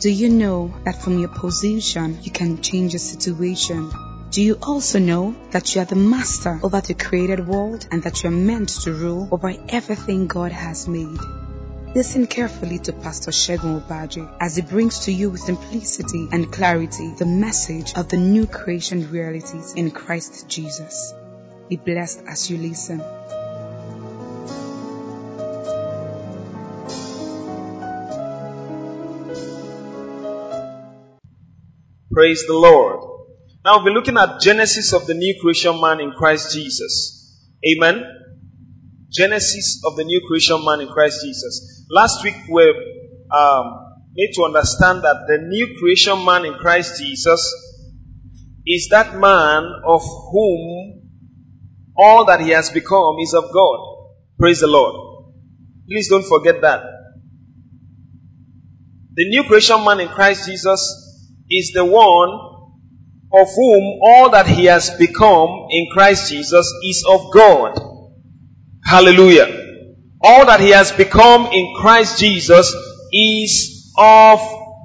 Do you know that from your position you can change your situation? Do you also know that you are the master over the created world and that you are meant to rule over everything God has made? Listen carefully to Pastor Segun Obadje as he brings to you with simplicity and clarity the message of the new creation realities in Christ Jesus. Be blessed as you listen. Praise the Lord. Now we'll be looking at Genesis of the New Creation Man in Christ Jesus. Amen. Genesis of the New Creation Man in Christ Jesus. Last week we made to understand that the new creation man in Christ Jesus is that man of whom all that he has become is of God. Praise the Lord. Please don't forget that. The new creation man in Christ Jesus is the one of whom all that he has become in Christ Jesus is of God. Hallelujah. All that he has become in Christ Jesus is of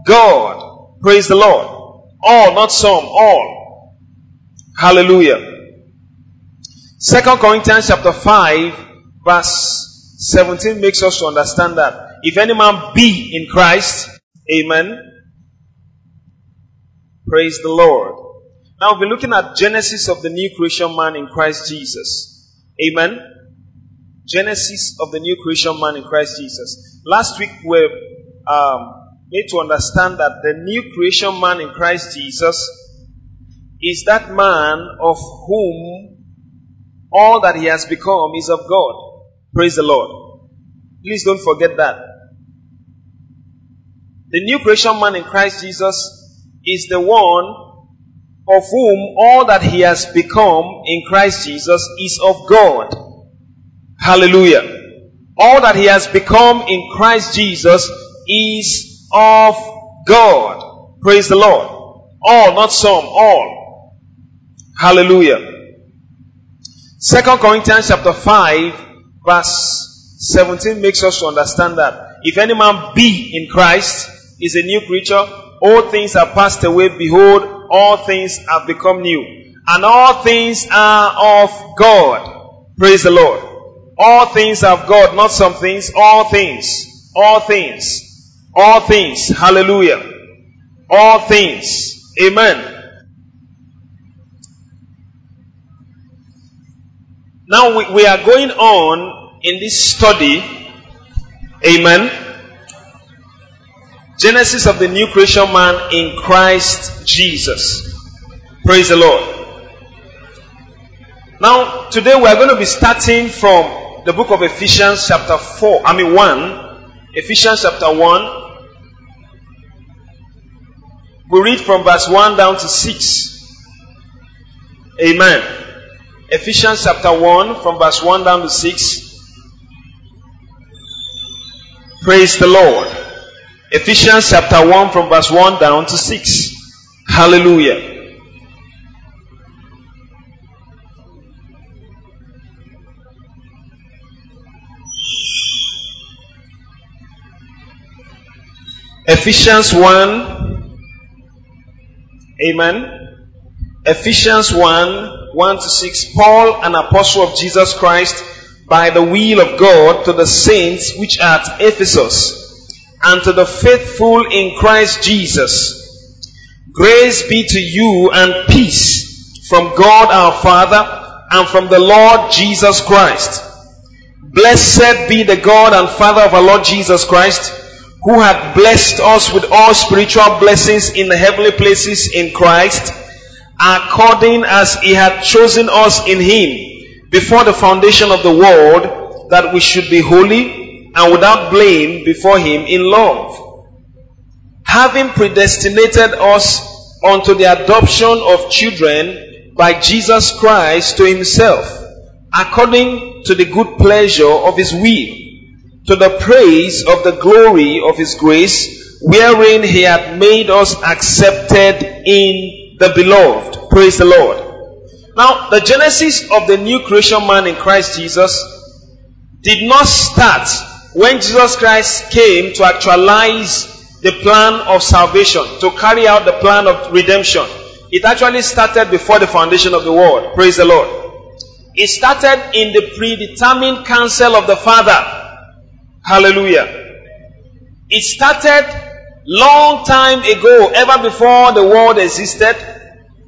God. Praise the Lord. All, not some, all. Hallelujah. 2 Corinthians chapter 5 verse 17 makes us to understand that. If any man be in Christ, amen. Praise the Lord. Now we're looking at Genesis of the new creation man in Christ Jesus. Amen. Genesis of the new creation man in Christ Jesus. Last week we made to understand that the new creation man in Christ Jesus is that man of whom all that he has become is of God. Praise the Lord. Please don't forget that. The new creation man in Christ Jesus is the one of whom all that he has become in Christ Jesus is of God. Hallelujah. All that he has become in Christ Jesus is of God. Praise the Lord. All, not some, all. Hallelujah. 2 Corinthians chapter 5 verse 17 makes us to understand that. If any man be in Christ, is a new creature. All things are passed away. Behold, all things have become new. And all things are of God. Praise the Lord. All things of God, not some things, all things, all things, all things. Hallelujah. All things. Amen. Now we are going on in this study. Amen. Genesis of the new creation man in Christ Jesus. Praise the Lord. Now today we are going to be starting from the book of Ephesians chapter 4, I mean 1. Ephesians chapter 1. We read from verse 1 down to 6. Amen. Ephesians chapter 1 from verse 1 down to 6. Praise the Lord. Ephesians chapter 1 from verse 1 down to 6. Hallelujah. Ephesians 1, amen. Ephesians 1, 1 to 6. Paul, an apostle of Jesus Christ, by the will of God, to the saints which are at Ephesus, and to the faithful in Christ Jesus. Grace be to you and peace from God our Father and from the Lord Jesus Christ. Blessed be the God and Father of our Lord Jesus Christ, who hath blessed us with all spiritual blessings in the heavenly places in Christ, according as he hath chosen us in him before the foundation of the world, that we should be holy and without blame before him in love, having predestinated us unto the adoption of children by Jesus Christ to himself, according to the good pleasure of his will, to the praise of the glory of his grace, wherein he hath made us accepted in the beloved. Praise the Lord. Now, the Genesis of the new creation man in Christ Jesus did not start when Jesus Christ came to actualize the plan of salvation, to carry out the plan of redemption. It actually started before the foundation of the world. Praise the Lord. It started in the predetermined counsel of the Father. Hallelujah. It started long time ago, ever before the world existed,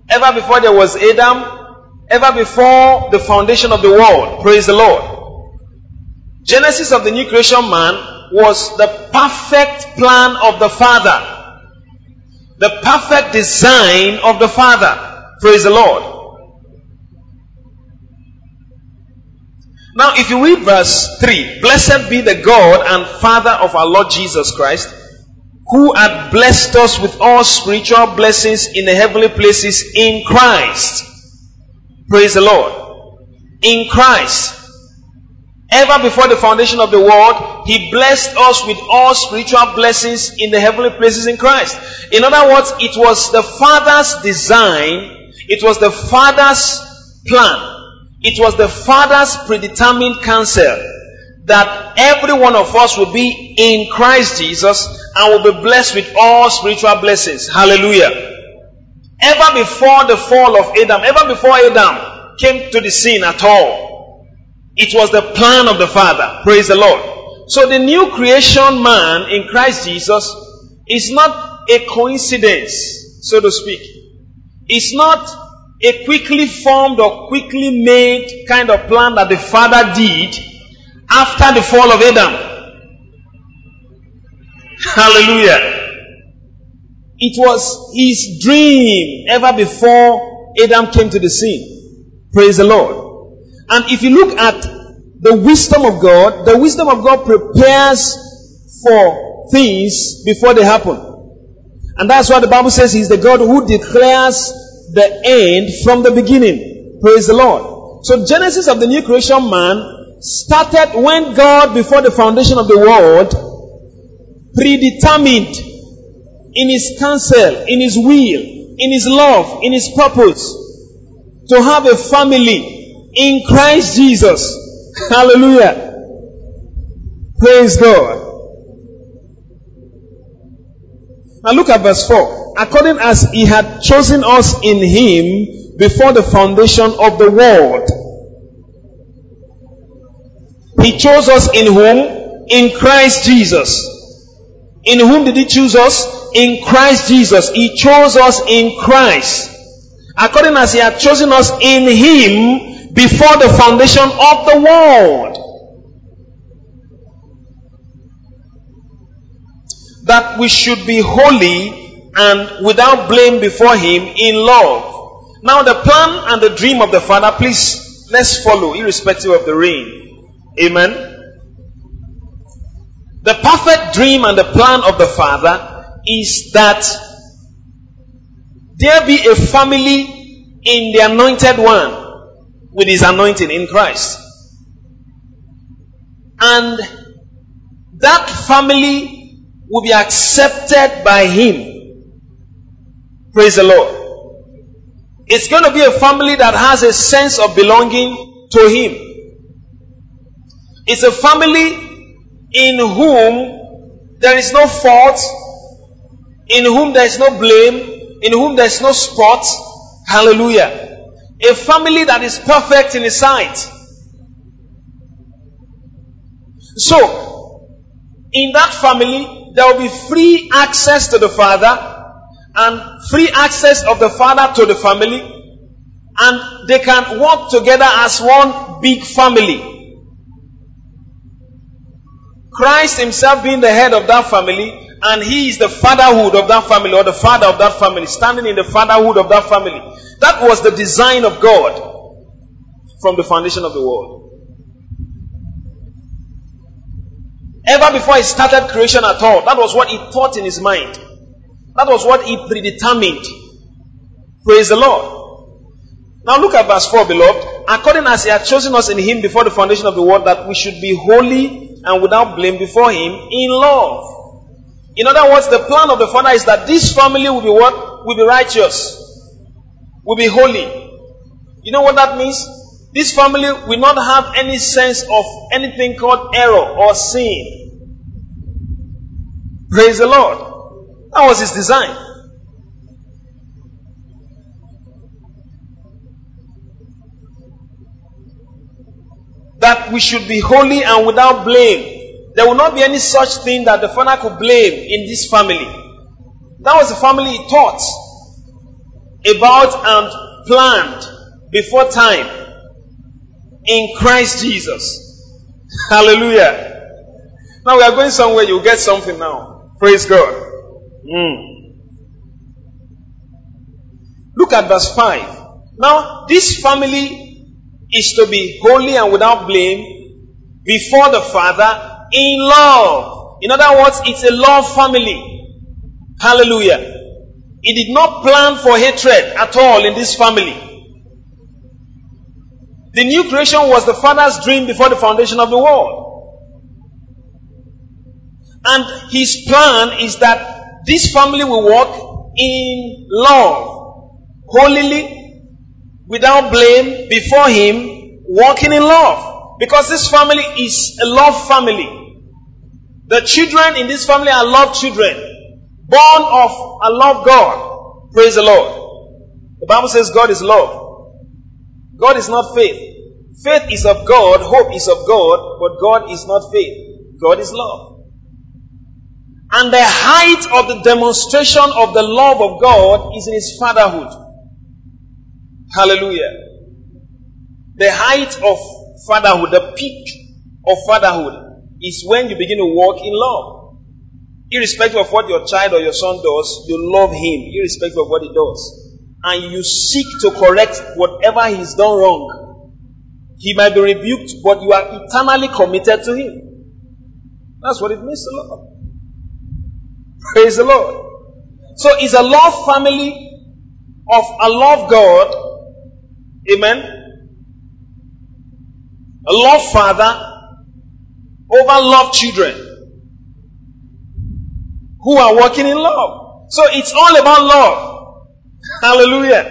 ever before there was Adam, ever before the foundation of the world. Praise the Lord. Genesis of the new creation man was the perfect plan of the Father, the perfect design of the Father. Praise the Lord. Now if you read verse 3, blessed be the God and Father of our Lord Jesus Christ, who had blessed us with all spiritual blessings in the heavenly places in Christ. Praise the Lord. In Christ. Ever before the foundation of the world, he blessed us with all spiritual blessings in the heavenly places in Christ. In other words, it was the Father's design. It was the Father's plan. It was the Father's predetermined counsel that every one of us will be in Christ Jesus and will be blessed with all spiritual blessings. Hallelujah. Ever before the fall of Adam, ever before Adam came to the scene at all, it was the plan of the Father. Praise the Lord. So the new creation man in Christ Jesus is not a coincidence, so to speak. It's not a quickly formed or quickly made kind of plan that the Father did after the fall of Adam. Hallelujah. It was his dream ever before Adam came to the scene. Praise the Lord. And if you look at the wisdom of God prepares for things before they happen. And that's why the Bible says he's the God who declares the end from the beginning. Praise the Lord. So Genesis of the new creation man started when God, before the foundation of the world, predetermined in his counsel, in his will, in his love, in his purpose, to have a family in Christ Jesus. Hallelujah. Praise God. Now look at verse 4. According as he had chosen us in him before the foundation of the world. He chose us in whom? In Christ Jesus. In whom did he choose us? In Christ Jesus. He chose us in Christ. According as he had chosen us in him before the foundation of the world. That we should be holy and without blame before him in love. Now the plan and the dream of the Father, please, let's follow irrespective of the rain. Amen. The perfect dream and the plan of the Father is that there be a family in the anointed one with his anointing in Christ. And that family will be accepted by him. Praise the Lord. It's going to be a family that has a sense of belonging to him. It's a family in whom there is no fault, in whom there is no blame, in whom there is no spot. Hallelujah. A family that is perfect in his sight. So, in that family, there will be free access to the Father and free access of the Father to the family, and they can work together as one big family. Christ himself being the head of that family, and he is the fatherhood of that family, or the father of that family, standing in the fatherhood of that family. That was the design of God from the foundation of the world. Ever before he started creation at all, that was what he thought in his mind. That was what he predetermined. Praise the Lord. Now look at verse 4, beloved. According as he had chosen us in him before the foundation of the world, that we should be holy and without blame before him in love. In other words, the plan of the Father is that this family will be what? Will be righteous. Will be holy. You know what that means? This family will not have any sense of anything called error or sin. Praise the Lord. That was his design. That we should be holy and without blame. There will not be any such thing that the father could blame in this family. That was the family he taught about and planned before time in Christ Jesus. Hallelujah. Now we are going somewhere. You'll get something now. Praise God. Look at verse 5. Now this family is to be holy and without blame before the Father in love. In other words, it's a love family. Hallelujah. He did not plan for hatred at all in this family. The new creation was the Father's dream before the foundation of the world. And his plan is that this family will walk in love, holily, without blame, before him, walking in love. Because this family is a love family. The children in this family are love children, born of a love God. Praise the Lord. The Bible says God is love. God is not faith. Faith is of God, hope is of God, but God is not faith. God is love. And the height of the demonstration of the love of God is in his fatherhood. Hallelujah. The height of fatherhood, the peak of fatherhood, is when you begin to walk in love. Irrespective of what your child or your son does, you love him, irrespective of what he does. And you seek to correct whatever he's done wrong. He might be rebuked, but you are eternally committed to him. That's what it means to love. Praise the Lord. So it's a love family of a love God. Amen. A love father over love children who are walking in love. So it's all about love. Hallelujah.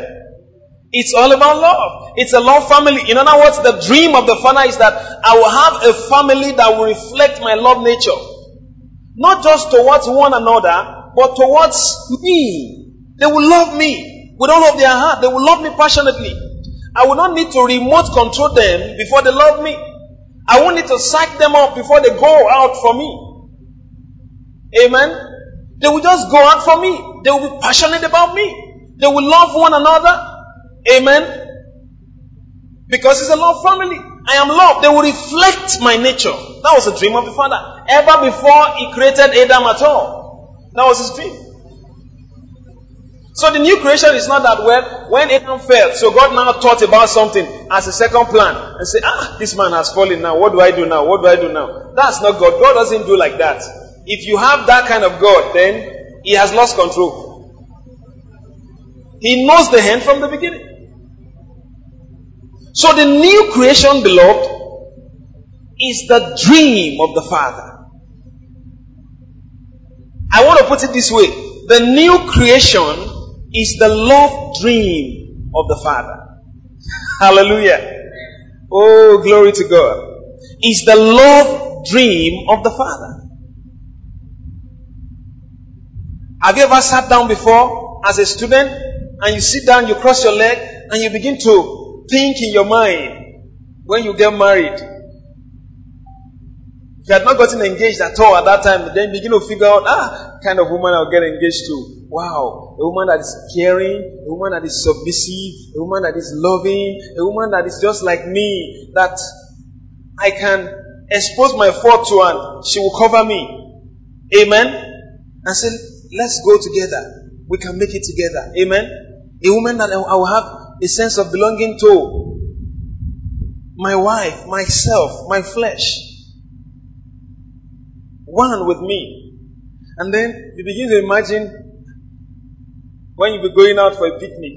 It's all about love. It's a love family. In other words, the dream of the Father is that I will have a family that will reflect my love nature. Not just towards one another, but towards me. They will love me with all of their heart. They will love me passionately. I will not need to remote control them before they love me. I won't need to psych them up before they go out for me. Amen. They will just go out for me. They will be passionate about me. They will love one another. Amen. Because it's a love family. I am love. They will reflect my nature. That was the dream of the Father. Ever before he created Adam at all. That was his dream. So the new creation is not that well. When Adam fell, so God now thought about something as a second plan. And say, this man has fallen now. What do I do now? What do I do now? That's not God. God doesn't do like that. If you have that kind of God, then he has lost control. He knows the end from the beginning. So the new creation, beloved, is the dream of the Father. I want to put it this way. The new creation is the love dream of the Father. Hallelujah. Oh, glory to God. It's the love dream of the Father. Have you ever sat down before as a student? And you sit down, you cross your leg, and you begin to think in your mind when you get married. If you had not gotten engaged at all at that time, then begin to figure out, kind of woman I'll get engaged to. Wow, a woman that is caring, a woman that is submissive, a woman that is loving, a woman that is just like me, that I can expose my fault to and she will cover me. Amen? And say, let's go together. We can make it together. Amen. A woman that I will have a sense of belonging to. My wife, myself, my flesh. One with me. And then you begin to imagine when you'll be going out for a picnic.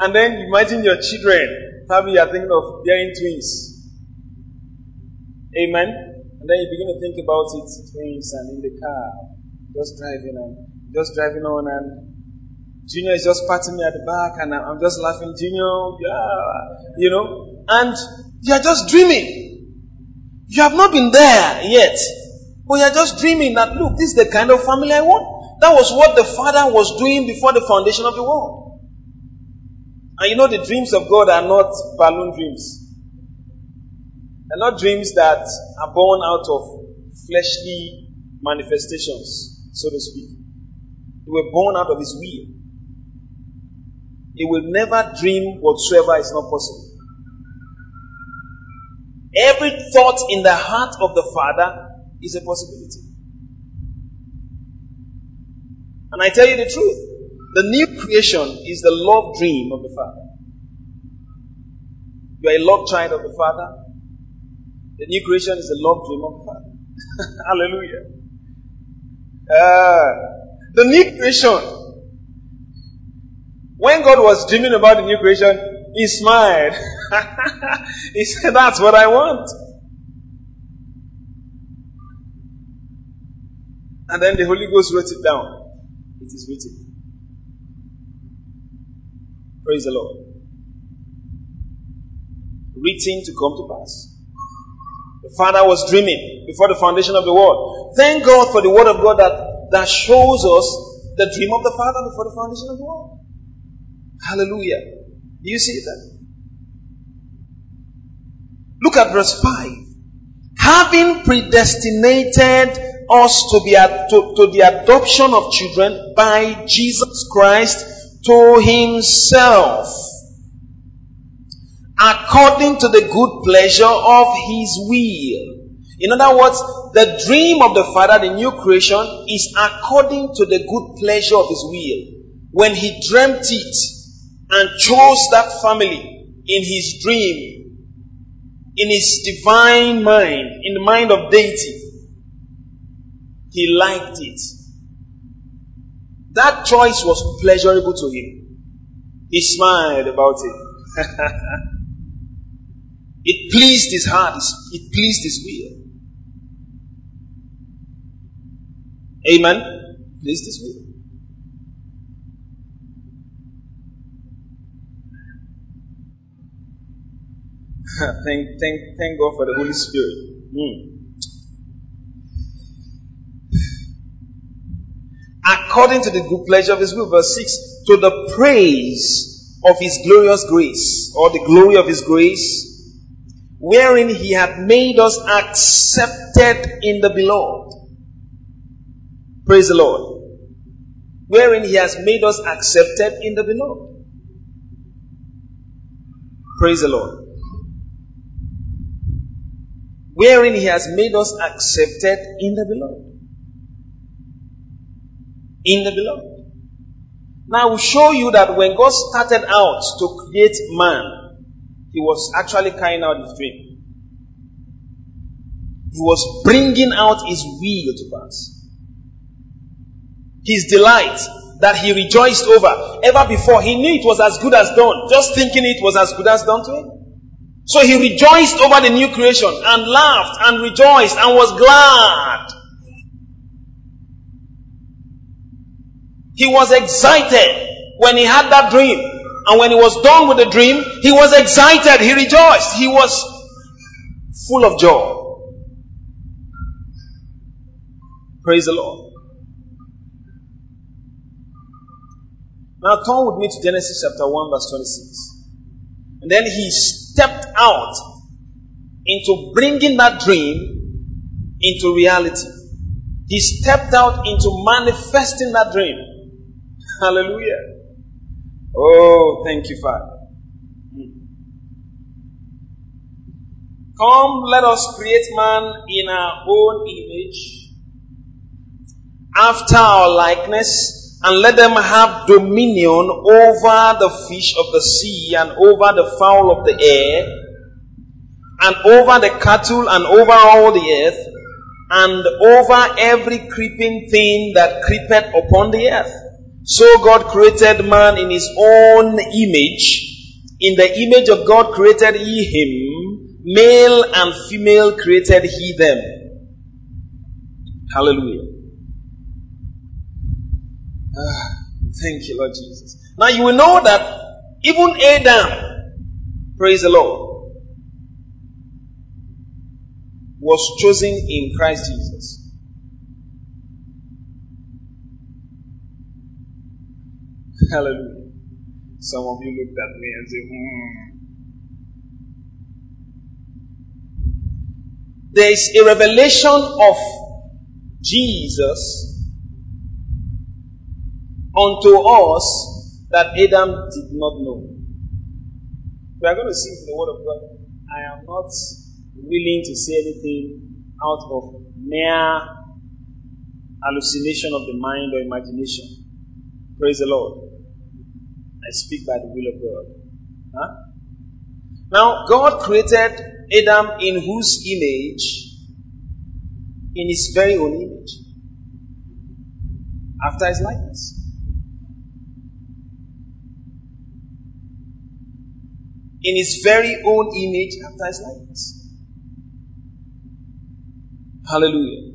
And then imagine your children. Probably you are thinking of bearing twins. Amen. And then you begin to think about it. Twins and in the car. Just driving on, and Junior is just patting me at the back, and I'm just laughing, Junior, yeah, you know, and you are just dreaming. You have not been there yet, But you're just dreaming that, look, this is the kind of family I want. That was what the Father was doing before the foundation of the world. And you know, the dreams of God are not balloon dreams. They're not dreams that are born out of fleshly manifestations, so to speak. They were born out of His will. He will never dream whatsoever is not possible. Every thought in the heart of the Father is a possibility. And I tell you the truth, the new creation is the love dream of the Father. You are a love child of the Father. The new creation is the love dream of the Father. Hallelujah. The new creation. When God was dreaming about the new creation, He smiled. He said, that's what I want. And then the Holy Ghost wrote it down. It is written. Praise the Lord. Written to come to pass. The Father was dreaming before the foundation of the world. Thank God for the Word of God that shows us the dream of the Father before the foundation of the world. Hallelujah. Do you see that? Look at verse 5. Having predestinated us to the adoption of children by Jesus Christ to Himself, according to the good pleasure of His will. In other words, the dream of the Father, the new creation, is according to the good pleasure of His will. When He dreamt it and chose that family in His dream, in His divine mind, in the mind of deity, He liked it. That choice was pleasurable to Him. He smiled about it. It pleased His heart. It pleased His will. Amen. It pleased His will. Thank God for the Holy Spirit. According to the good pleasure of His will, verse 6, to the praise of His glorious grace, or the glory of His grace, wherein He hath made us accepted in the beloved. Praise the Lord. Wherein He has made us accepted in the beloved. Praise the Lord. Wherein He has made us accepted in the beloved. In the beloved. Now I will show you that when God started out to create man, He was actually carrying out His dream. He was bringing out His will to pass. His delight that He rejoiced over. Ever before, He knew it was as good as done. Just thinking it was as good as done to Him. So He rejoiced over the new creation and laughed and rejoiced and was glad. He was excited when He had that dream. And when He was done with the dream, He was excited. He rejoiced. He was full of joy. Praise the Lord. Now turn with me to Genesis chapter 1 verse 26. And then He stepped out into bringing that dream into reality. He stepped out into manifesting that dream. Hallelujah. Oh, thank you, Father. Come, let us create man in our own image, after our likeness, and let them have dominion over the fish of the sea, and over the fowl of the air, and over the cattle, and over all the earth, and over every creeping thing that creepeth upon the earth. So God created man in His own image. In the image of God created He him. Male and female created He them. Hallelujah. Thank you, Lord Jesus. Now you will know that even Adam, praise the Lord, was chosen in Christ Jesus. Hallelujah. Some of you looked at me and said, There is a revelation of Jesus unto us that Adam did not know. We are going to see from the Word of God. I am not willing to say anything out of mere hallucination of the mind or imagination. Praise the Lord. I speak by the will of God. Now, God created Adam in whose image? In his very own image. After his likeness. In his very own image, after his likeness. Hallelujah.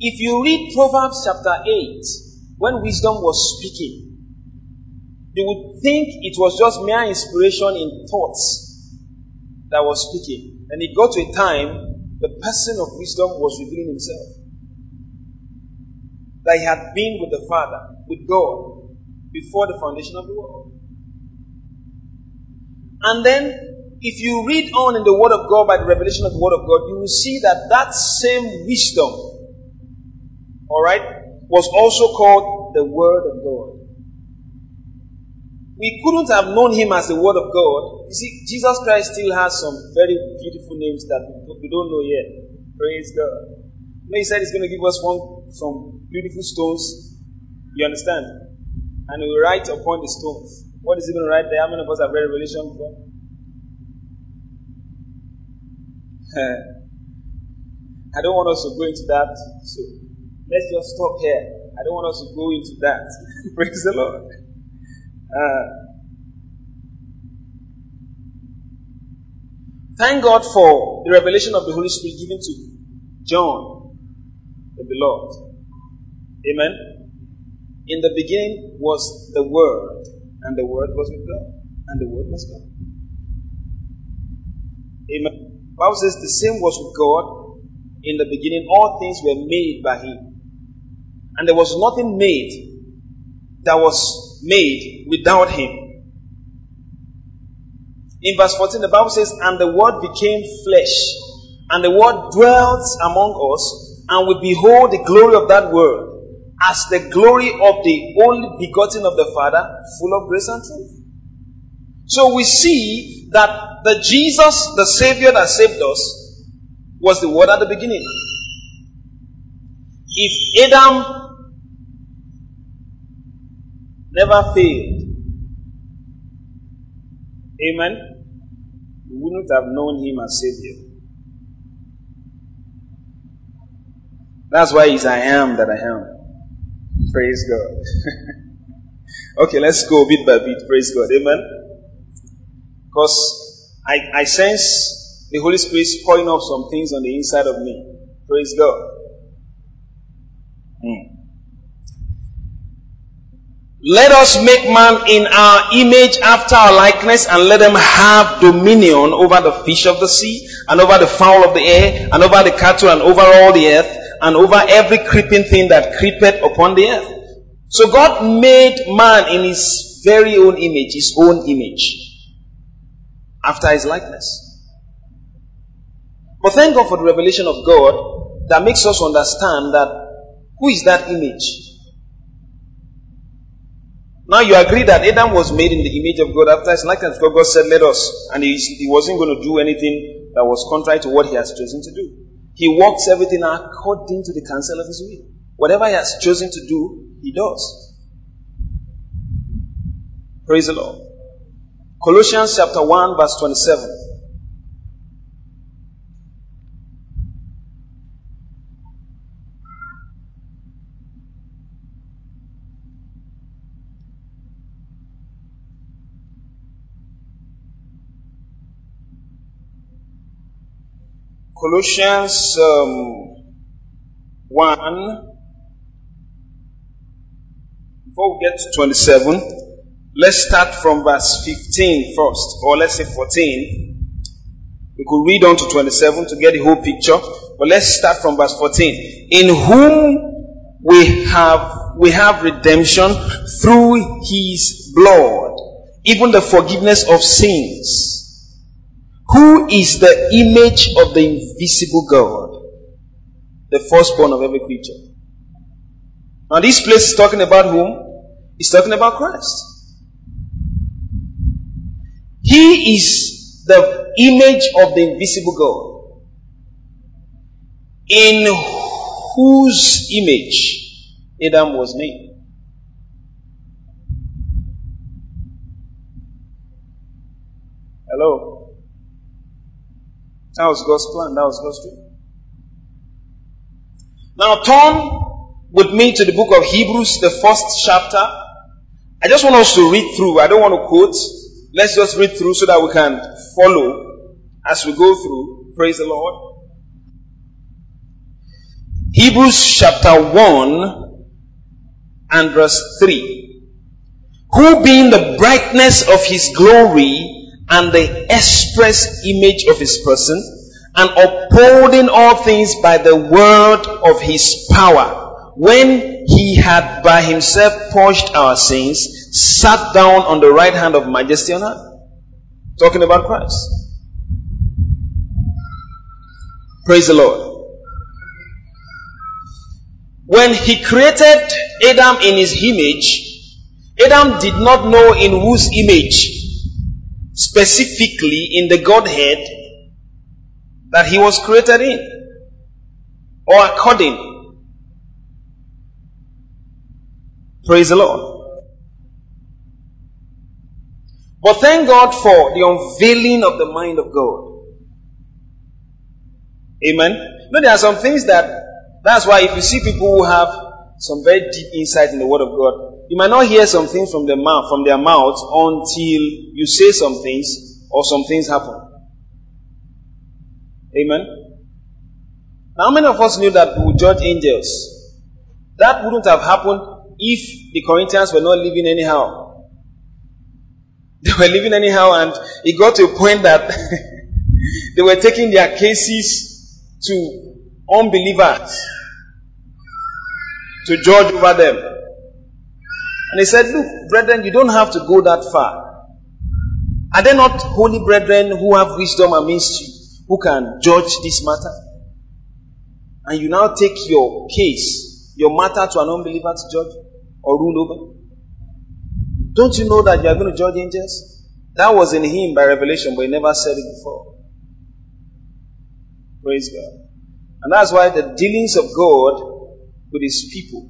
If you read Proverbs chapter 8, when wisdom was speaking, you would think it was just mere inspiration in thoughts that was speaking. And it got to a time the person of wisdom was revealing himself. That he had been with the Father, with God, before the foundation of the world. And then, if you read on in the Word of God, by the revelation of the Word of God, you will see that that same wisdom, was also called the Word of God. We couldn't have known Him as the Word of God. You see, Jesus Christ still has some very beautiful names that we don't know yet. Praise God. He said He's going to give us some beautiful stones. You understand? And we write upon the stones. What is even right there? How many of us have read Revelation before? I don't want us to go into that. So let's just stop here. I don't want us to go into that. Praise the Lord. Thank God for the revelation of the Holy Spirit given to John, the beloved. Amen. In the beginning was the Word. And the Word was with God. And the Word was God. Amen. The Bible says the same was with God. In the beginning, all things were made by Him. And there was nothing made that was made without Him. In verse 14, the Bible says, And the Word became flesh. And the Word dwelt among us. And we behold the glory of that Word. As the glory of the only begotten of the Father, full of grace and truth. So we see that the Jesus, the Savior that saved us, was the Word at the beginning. If Adam never failed, amen, we wouldn't have known Him as Savior. That's why He's I am that I am. Praise God. Okay, let's go bit by bit. Praise God. Amen. Because I sense the Holy Spirit pouring up some things on the inside of me. Praise God. Let us make man in our image after our likeness, and let them have dominion over the fish of the sea, and over the fowl of the air, and over the cattle, and over all the earth, and over every creeping thing that creepeth upon the earth. So God made man in His very own image, His own image, after His likeness. But thank God for the revelation of God that makes us understand that who is that image? Now you agree that Adam was made in the image of God after His likeness. God said, let us. And He wasn't going to do anything that was contrary to what He has chosen to do. He works everything according to the counsel of His will. Whatever He has chosen to do, He does. Praise the Lord. Colossians chapter 1 verse 27. Colossians 1, before we get to 27, let's start from verse 15 first, or let's say 14. We could read on to 27 to get the whole picture, but let's start from verse 14. In whom we have we have redemption through his blood, even the forgiveness of sins. Who is the image of the invisible God? The firstborn of every creature. Now this place is talking about whom? It's talking about Christ. He is the image of the invisible God, in whose image Adam was made. Hello? That was God's plan. That was God's dream. Now turn with me to the book of Hebrews, the first chapter. I just want us to read through. I don't want to quote. Let's just read through so that we can follow as we go through. Praise the Lord. Hebrews chapter 1 and verse 3. Who being the brightness of his glory and the express image of his person, and upholding all things by the word of his power, when he had by himself purged our sins, sat down on the right hand of majesty on earth. Talking about Christ. Praise the Lord. When he created Adam in his image, Adam did not know in whose image, specifically in the Godhead, that he was created in, or according. Praise the Lord. But thank God for the unveiling of the mind of God. Amen. You know, there are some things that's why if you see people who have some very deep insight in the Word of God, you might not hear some things from their mouth until you say some things or some things happen. Amen. Now, how many of us knew that we would judge angels? That wouldn't have happened if the Corinthians were not living anyhow. They were living anyhow, and it got to a point that they were taking their cases to unbelievers to judge over them. And they said, look, brethren, you don't have to go that far. Are there not holy brethren who have wisdom amidst you, who can judge this matter? And you now take your case, your matter to an unbeliever to judge or rule over? Don't you know that you are going to judge angels? That was in him by revelation, but he never said it before. Praise God. And that's why the dealings of God with his people.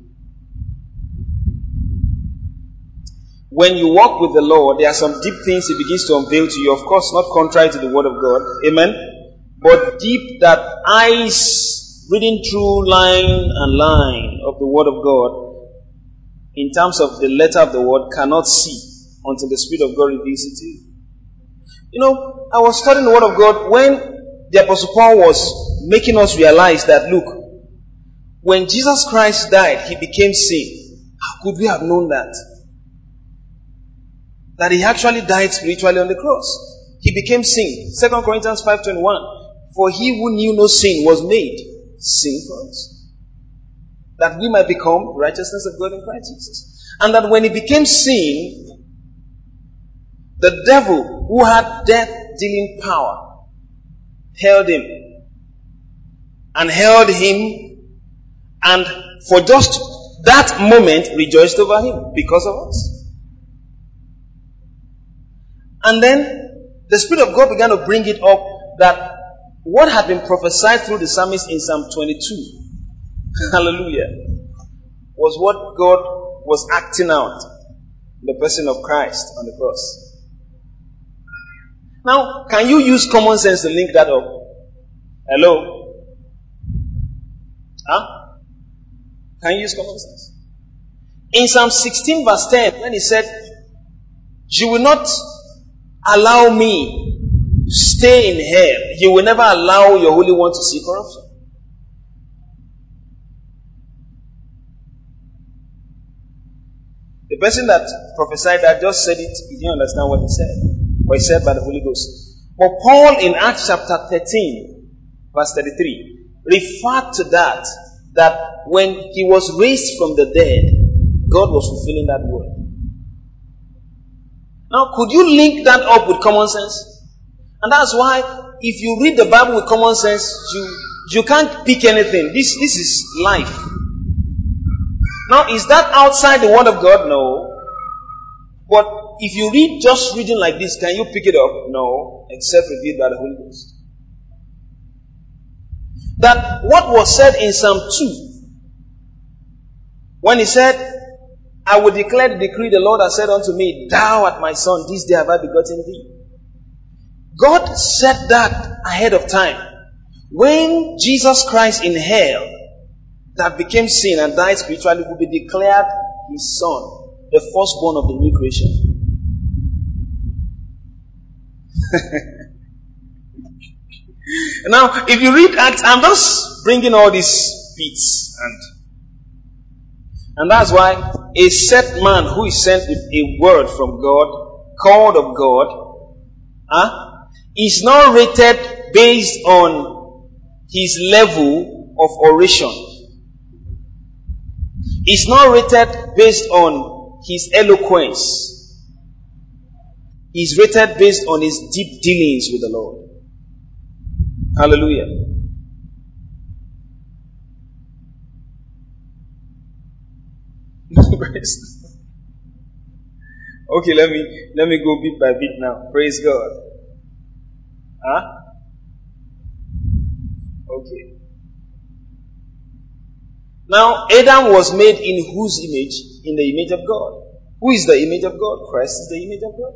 When you walk with the Lord, there are some deep things he begins to unveil to you. Of course, not contrary to the word of God. Amen. But deep, that eyes reading through line and line of the word of God, in terms of the letter of the word, cannot see until the Spirit of God reveals it to you. You know, I was studying the Word of God when the Apostle Paul was making us realize that, look, when Jesus Christ died, he became sin. How could we have known that? That he actually died spiritually on the cross. He became sin. 2 Corinthians 5:21. For he who knew no sin was made sin for us, that we might become righteousness of God in Christ Jesus. And that when he became sin, the devil who had death-dealing power held him and held him, and for just that moment rejoiced over him because of us. And then the Spirit of God began to bring it up, that what had been prophesied through the psalmist in Psalm 22, hallelujah, was what God was acting out in the person of Christ on the cross. Now, can you use common sense to link that up? Hello? Huh? Can you use common sense? In Psalm 16 verse 10, when he said, you will not allow me to stay in hell, you will never allow your Holy One to see corruption. The person that prophesied that just said it, he didn't understand what he said. What he said by the Holy Ghost. But Paul in Acts chapter 13, verse 33, referred to that when he was raised from the dead, God was fulfilling that word. Now, could you link that up with common sense? And that's why if you read the Bible with common sense, you can't pick anything. This is life. Now, is that outside the Word of God? No. But if you read just reading like this, can you pick it up? No, except revealed by the Holy Ghost. That what was said in Psalm 2, when he said, I will declare the decree, the Lord has said unto me, thou art my son, this day have I begotten thee. God said that ahead of time. When Jesus Christ in hell, that became sin and died spiritually, will be declared his son, the firstborn of the new creation. Now, if you read Acts, I'm just bringing all these bits, and that's why a set man who is sent with a word from God, called of God, is not rated based on his level of oration. It's not rated based on his eloquence. He's rated based on his deep dealings with the Lord. Hallelujah. Okay, let me go bit by bit now. Praise God. Okay. Now, Adam was made in whose image? In the image of God. Who is the image of God? Christ is the image of God.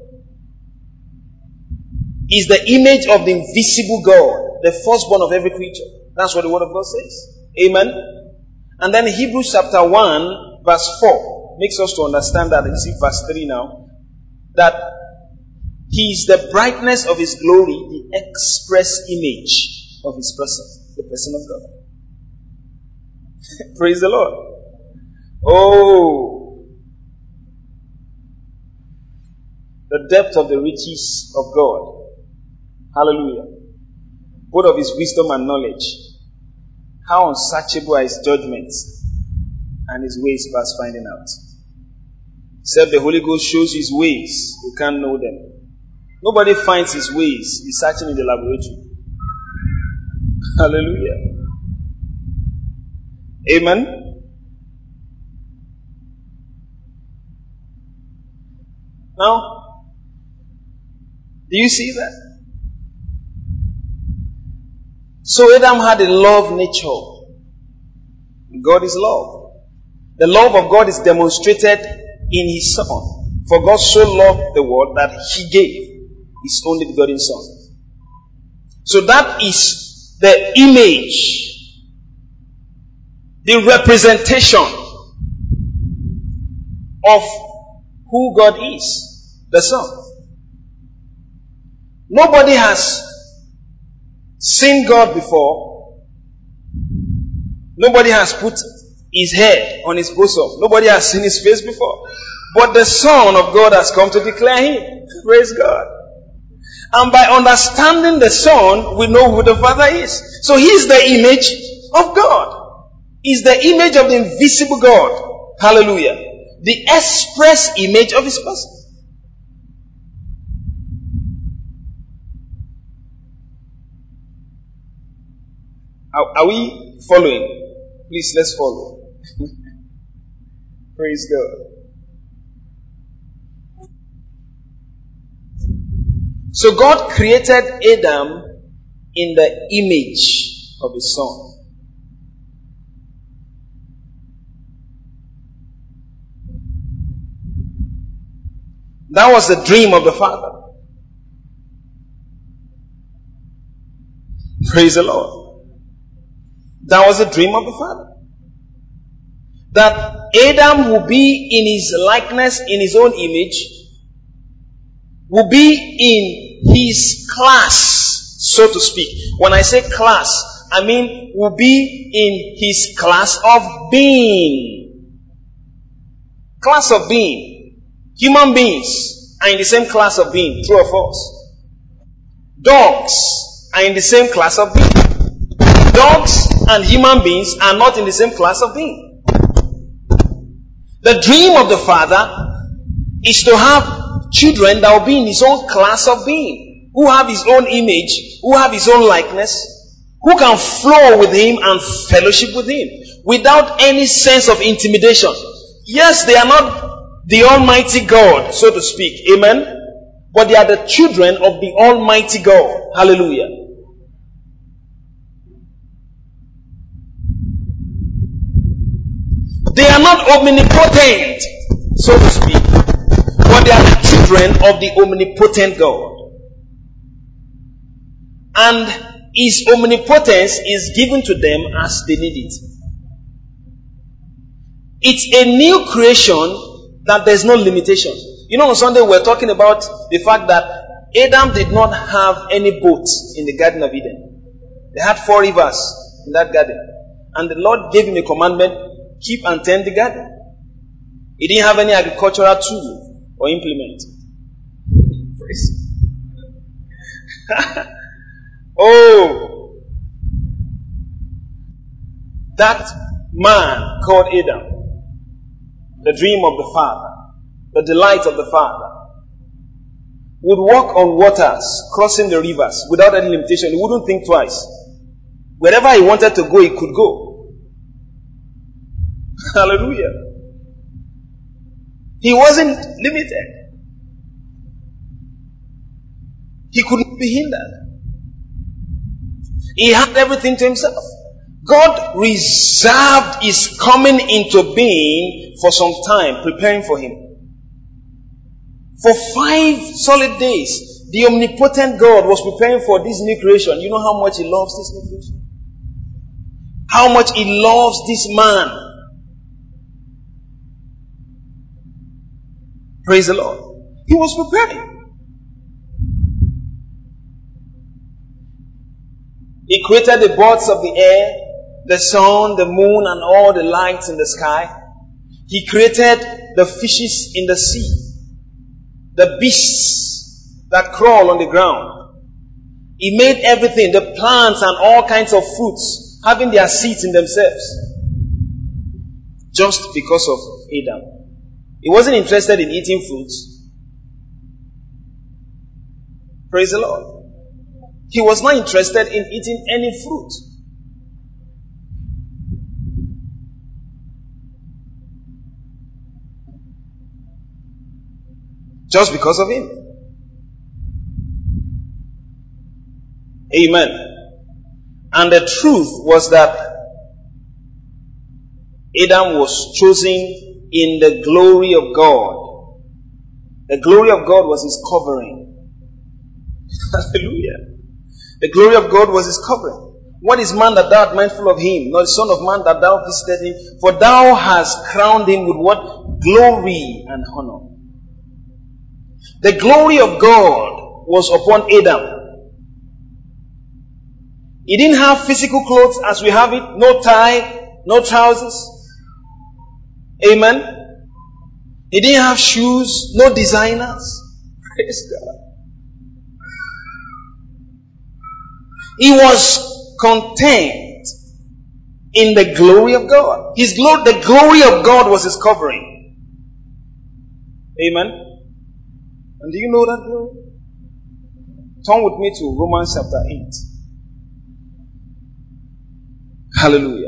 Is the image of the invisible God, the firstborn of every creature. That's what the Word of God says. Amen. And then Hebrews chapter 1, verse 4, makes us to understand that. You see verse 3 now. That He is the brightness of His glory, the express image of His person, the person of God. Praise the Lord. Oh, the depth of the riches of God. Hallelujah. Both of His wisdom and knowledge. How unsearchable are His judgments and His ways past finding out. Except the Holy Ghost shows His ways, you can't know them. Nobody finds His ways. He's searching in the laboratory. Hallelujah. Amen. Now, do you see that? So Adam had a love nature. God is love. The love of God is demonstrated in His Son. For God so loved the world that He gave His only begotten Son. So that is the image, the representation of who God is, the Son. Nobody has seen God before. Nobody has put His head on His bosom. Nobody has seen His face before. But the Son of God has come to declare Him. Praise God. And by understanding the Son, we know who the Father is. So He is the image of God. Is the image of the invisible God. Hallelujah. The express image of His person. Are we following? Please, let's follow. Praise God. So God created Adam in the image of His Son. That was the dream of the Father. Praise the Lord. That was the dream of the Father. That Adam will be in his likeness, in his own image, will be in his class, so to speak. When I say class, I mean will be in his class of being. Class of being. Human beings are in the same class of being, true or false. Dogs are in the same class of being. Dogs and human beings are not in the same class of being. The dream of the father is to have children that will be in his own class of being, who have his own image, who have his own likeness, who can flow with him and fellowship with him without any sense of intimidation. Yes, they are not the Almighty God, so to speak. Amen. But they are the children of the Almighty God. Hallelujah. They are not omnipotent, so to speak, but they are the children of the omnipotent God. And his omnipotence is given to them as they need it. It's a new creation that there's no limitation. You know, on Sunday we're talking about the fact that Adam did not have any boats in the Garden of Eden. They had 4 rivers in that garden. And the Lord gave him a commandment, keep and tend the garden. He didn't have any agricultural tool or implement. Praise. Oh! That man called Adam, the dream of the Father, the delight of the Father, would walk on waters, crossing the rivers without any limitation. He wouldn't think twice. Wherever he wanted to go, he could go. Hallelujah. He wasn't limited. He couldn't be hindered. He had everything to himself. God reserved his coming into being for some time, preparing for him. For 5 solid days, the omnipotent God was preparing for this new creation. You know how much he loves this new creation? How much he loves this man. Praise the Lord. He was preparing. He created the birds of the air, the sun, the moon, and all the lights in the sky. He created the fishes in the sea, the beasts that crawl on the ground. He made everything, the plants and all kinds of fruits, having their seeds in themselves. Just because of Adam. He wasn't interested in eating fruits. Praise the Lord. He was not interested in eating any fruit. Just because of him. Amen. And the truth was that Adam was chosen in the glory of God. The glory of God was his covering. Hallelujah. The glory of God was his covering. What is man that thou art mindful of him? Not the son of man that thou visited him. For thou hast crowned him with what? Glory and honor. The glory of God was upon Adam. He didn't have physical clothes as we have it. No tie, no trousers. Amen. He didn't have shoes, no designers. Praise God. He was content in the glory of God. The glory of God was his covering. Amen. And do you know that glory? Turn with me to Romans chapter 8. Hallelujah.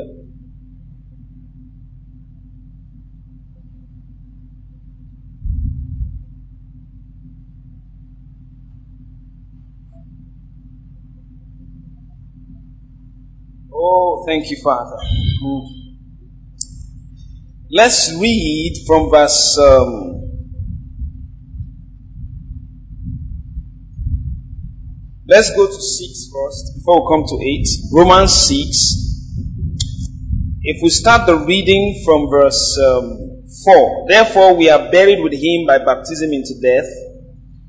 Oh, thank you, Father. Let's read from verse... Let's go to 6 first, before we come to 8. Romans 6. If we start the reading from verse 4. Therefore we are buried with him by baptism into death,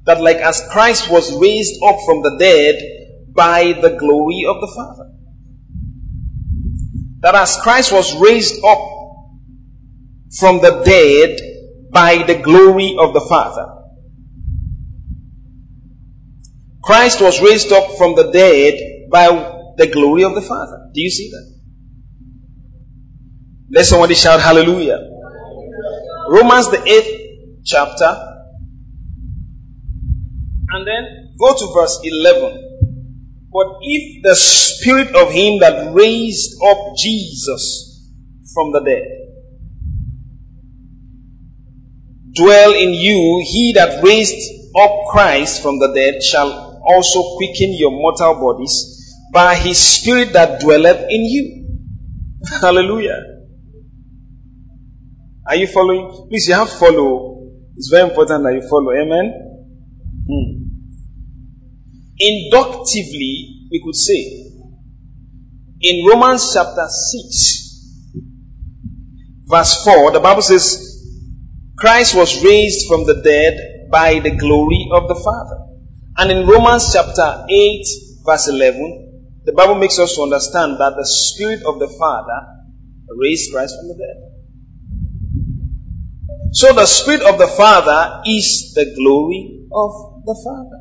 that like as Christ was raised up from the dead by the glory of the Father. That as Christ was raised up from the dead by the glory of the Father. Christ was raised up from the dead by the glory of the Father. Do you see that? Let somebody shout hallelujah. Romans the 8th chapter, and then go to verse 11. But if the spirit of him that raised up Jesus from the dead dwell in you, he that raised up Christ from the dead shall also quicken your mortal bodies by his spirit that dwelleth in you. Hallelujah. Are you following? Please, you have to follow. It's very important that you follow. Amen? Inductively, we could say, in Romans chapter 6, verse 4, the Bible says, Christ was raised from the dead by the glory of the Father. And in Romans chapter 8, verse 11, the Bible makes us to understand that the Spirit of the Father raised Christ from the dead. So the Spirit of the Father is the glory of the Father.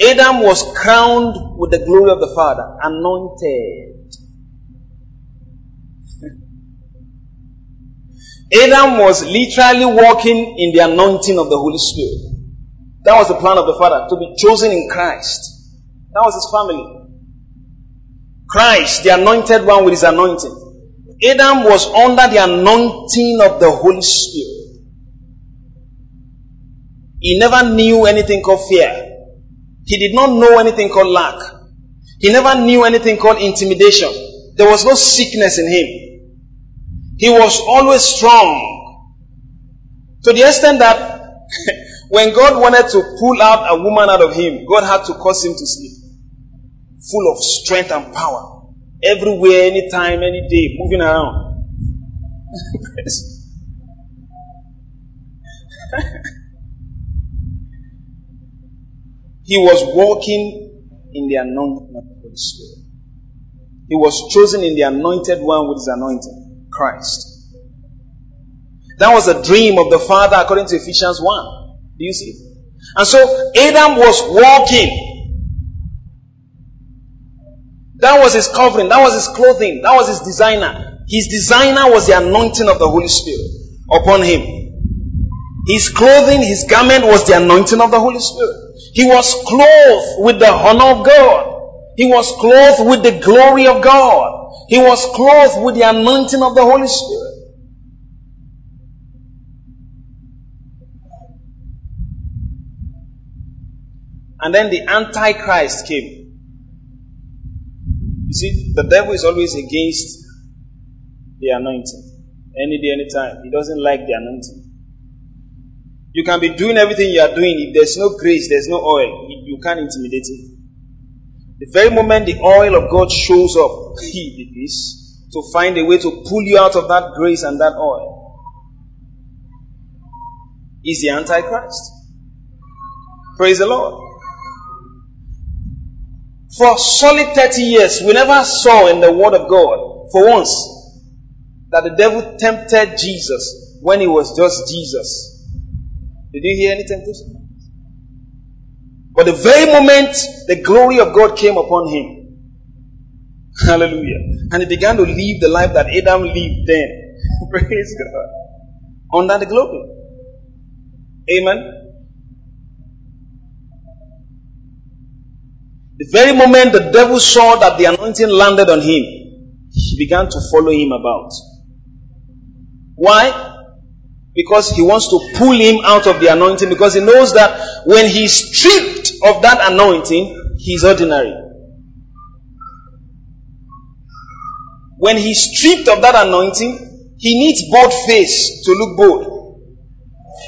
Adam was crowned with the glory of the Father, anointed. Adam was literally walking in the anointing of the Holy Spirit. That was the plan of the Father, to be chosen in Christ. That was his family. Christ, the anointed one with his anointing. Adam was under the anointing of the Holy Spirit. He never knew anything called fear. He did not know anything called lack. He never knew anything called intimidation. There was no sickness in him. He was always strong, to the extent that when God wanted to pull out a woman out of him, God had to cause him to sleep. Full of strength and power. Everywhere, anytime, any day, moving around. He was walking in the anointing of the Holy Spirit. He was chosen in the anointed one with his anointing. Christ. That was a dream of the Father according to Ephesians 1. Do you see? And so Adam was walking. That was his covering. That was his clothing. That was his designer. His designer was the anointing of the Holy Spirit upon him. His clothing, his garment was the anointing of the Holy Spirit. He was clothed with the honor of God. He was clothed with the glory of God. He was clothed with the anointing of the Holy Spirit. And then the Antichrist came. You see, the devil is always against the anointing. Any day, any time. He doesn't like the anointing. You can be doing everything you are doing. If there's no grace, there's no oil, you can't intimidate him. The very moment the oil of God shows up, he is to find a way to pull you out of that grace and that oil. He's the Antichrist. Praise the Lord. For solid 30 years, we never saw in the Word of God, for once, that the devil tempted Jesus when he was just Jesus. Did you hear any temptation? But the very moment the glory of God came upon him, hallelujah, and he began to live the life that Adam lived then, praise God, under the glory. Amen. The very moment the devil saw that the anointing landed on him, he began to follow him about. Why? Because he wants to pull him out of the anointing, because he knows that when he's stripped of that anointing, he's ordinary. When he's stripped of that anointing, he needs bold face to look bold.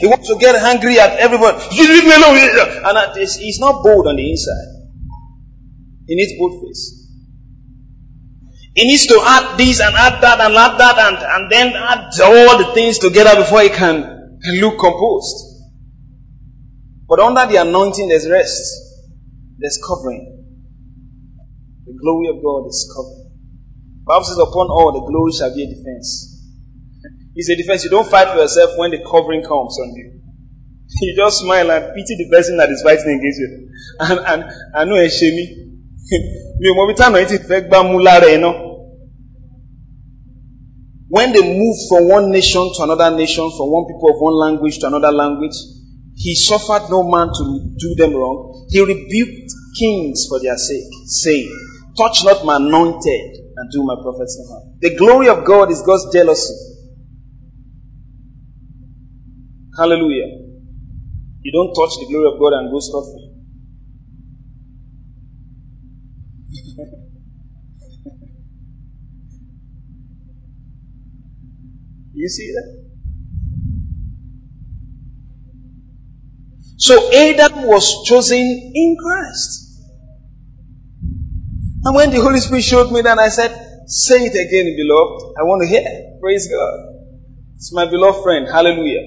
He wants to get angry at everyone. You leave me alone. And he's not bold on the inside. He needs bold face. He needs to add this and add that and then add all the things together before he can look composed. But under the anointing there's rest. There's covering. The glory of God is covering. The Bible says upon all the glory shall be a defense. It's a defense. You don't fight for yourself when the covering comes on you. You just smile and pity the person that is fighting against you. And I know it's shamey. When they moved from one nation to another nation, from one people of one language to another language, he suffered no man to do them wrong. He rebuked kings for their sake, saying, "Touch not my anointed, and do my prophets no harm." The glory of God is God's jealousy. Hallelujah. You don't touch the glory of God and go scoffing. You see that? So Adam was chosen in Christ. And when the Holy Spirit showed me that, I said, "Say it again, beloved. I want to hear." Praise God. It's my beloved friend. Hallelujah.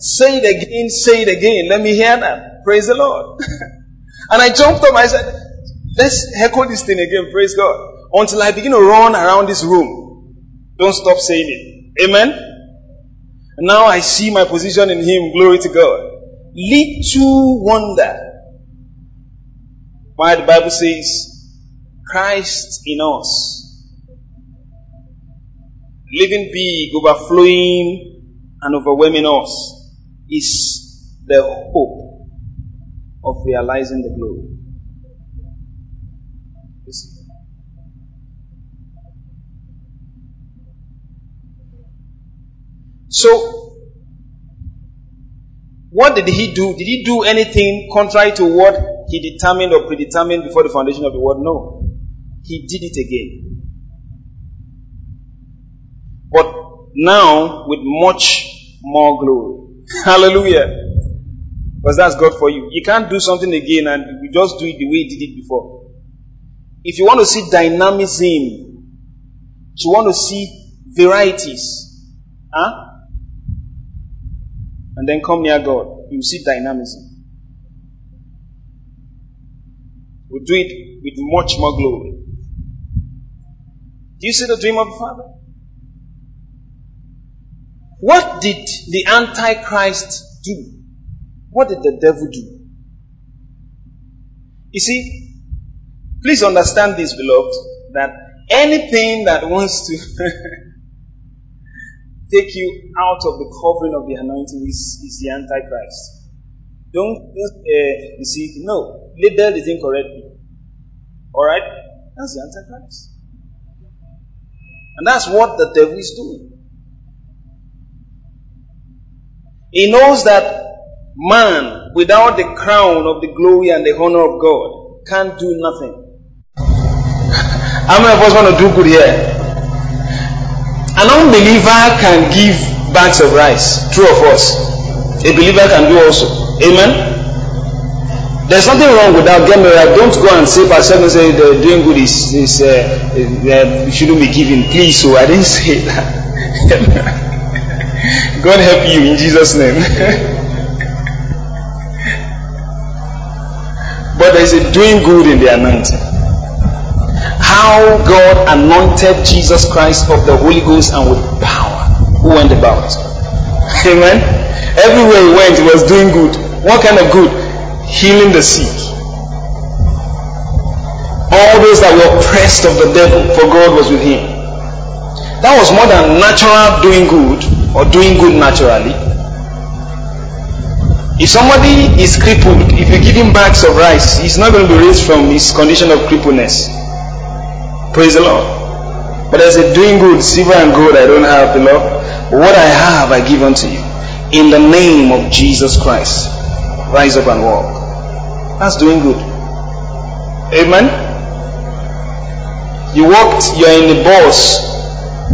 "Say it again, say it again. Let me hear that." Praise the Lord. And I jumped up. I said, "Let's echo this thing again." Praise God. Until I begin to run around this room. Don't stop saying it. Amen. And now I see my position in Him. Glory to God. Little wonder why the Bible says, "Christ in us, living big, overflowing and overwhelming us," is the hope of realizing the glory. So, what did he do? Did he do anything contrary to what he determined or predetermined before the foundation of the world? No. He did it again. But now, with much more glory. Hallelujah. Because that's God for you. You can't do something again and you just do it the way he did it before. If you want to see dynamism, if you want to see varieties, and then come near God, you will see dynamism. We'll do it with much more glory. Do you see the dream of the Father? What did the Antichrist do? What did the devil do? You see, please understand this, beloved, that anything that wants to take you out of the covering of the anointing is the Antichrist. Don't label the thing correctly. Alright? That's the Antichrist. And that's what the devil is doing. He knows that man, without the crown of the glory and the honor of God, can't do nothing. How many of us want to do good here? An unbeliever can give bags of rice. True of us. A believer can do also. Amen? There's nothing wrong with that. Get me right. Don't go and say, "Pastor, and say doing good is shouldn't be given." Please, so I didn't say that. God help you in Jesus' name. But there's a doing good in the anointing. How God anointed Jesus Christ of the Holy Ghost and with power, who went about. Amen. Everywhere he went, he was doing good. What kind of good? Healing the sick. All those that were oppressed of the devil, for God was with him. That was more than natural doing good, or doing good naturally. If somebody is crippled, if you give him bags of rice, he's not going to be raised from his condition of crippleness. Praise the Lord. But as a doing good, silver and gold I don't have, beloved. But what I have, I give unto you. In the name of Jesus Christ, rise up and walk. That's doing good. Amen. You walked, you're in the bus.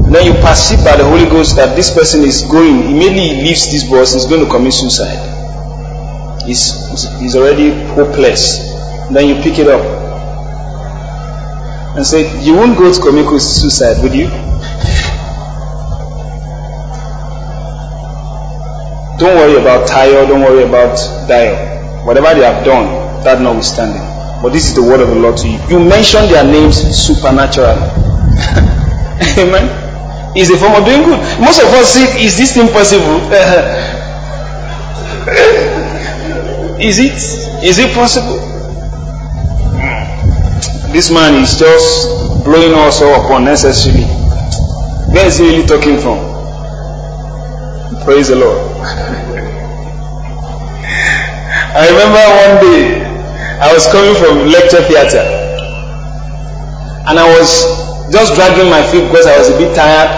Then you perceive by the Holy Ghost that this person is going. Immediately he leaves this bus, he's going to commit suicide. He's already hopeless. Then you pick it up and said, "You won't go to commit suicide, would you?" Don't worry about Tayo, don't worry about Dio. Whatever they have done, that notwithstanding. But this is the word of the Lord to you. You mention their names supernaturally. Amen. It's a form of doing good. Most of us say, "Is this thing possible?" Is it possible? This man is just blowing us all up unnecessarily. Where is he really talking from? Praise the Lord. I remember one day I was coming from lecture theater and I was just dragging my feet because I was a bit tired,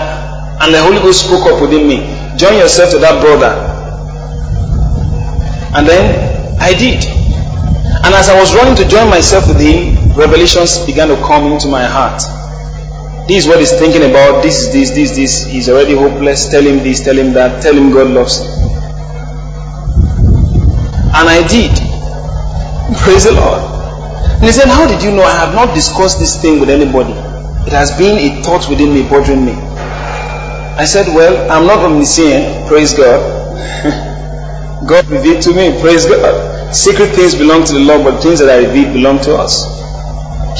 and the Holy Ghost spoke up within me, join yourself to that brother. And then I did. And as I was running to join myself with him, revelations began to come into my heart. This is what he's thinking about. This. He's already hopeless. Tell him this, tell him that, tell him God loves him. And I did. Praise the Lord. And he said, how did you know? I have not discussed this thing with anybody. It has been a thought within me, bothering me. I said, well, I'm not omniscient. Praise God. God revealed to me. Praise God. Secret things belong to the Lord, but things that I revealed belong to us.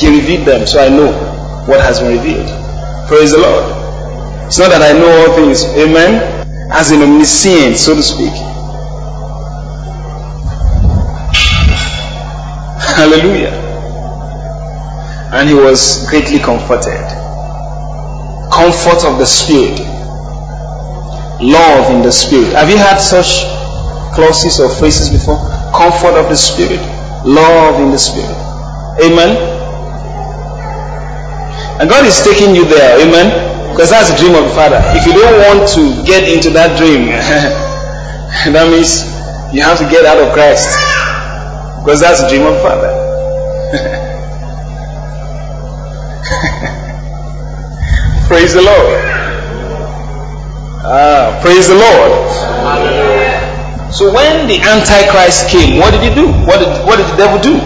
He revealed them, so I know what has been revealed. Praise the Lord. It's not that I know all things. Amen. As in omniscient, so to speak. Hallelujah. And he was greatly comforted. Comfort of the Spirit. Love in the Spirit. Have you had such clauses or phrases before? Comfort of the Spirit. Love in the Spirit. Amen. And God is taking you there, amen? Because that's the dream of the Father. If you don't want to get into that dream, that means you have to get out of Christ. Because that's the dream of the Father. Praise the Lord. Praise the Lord. So when the Antichrist came, what did he do? What did the devil do?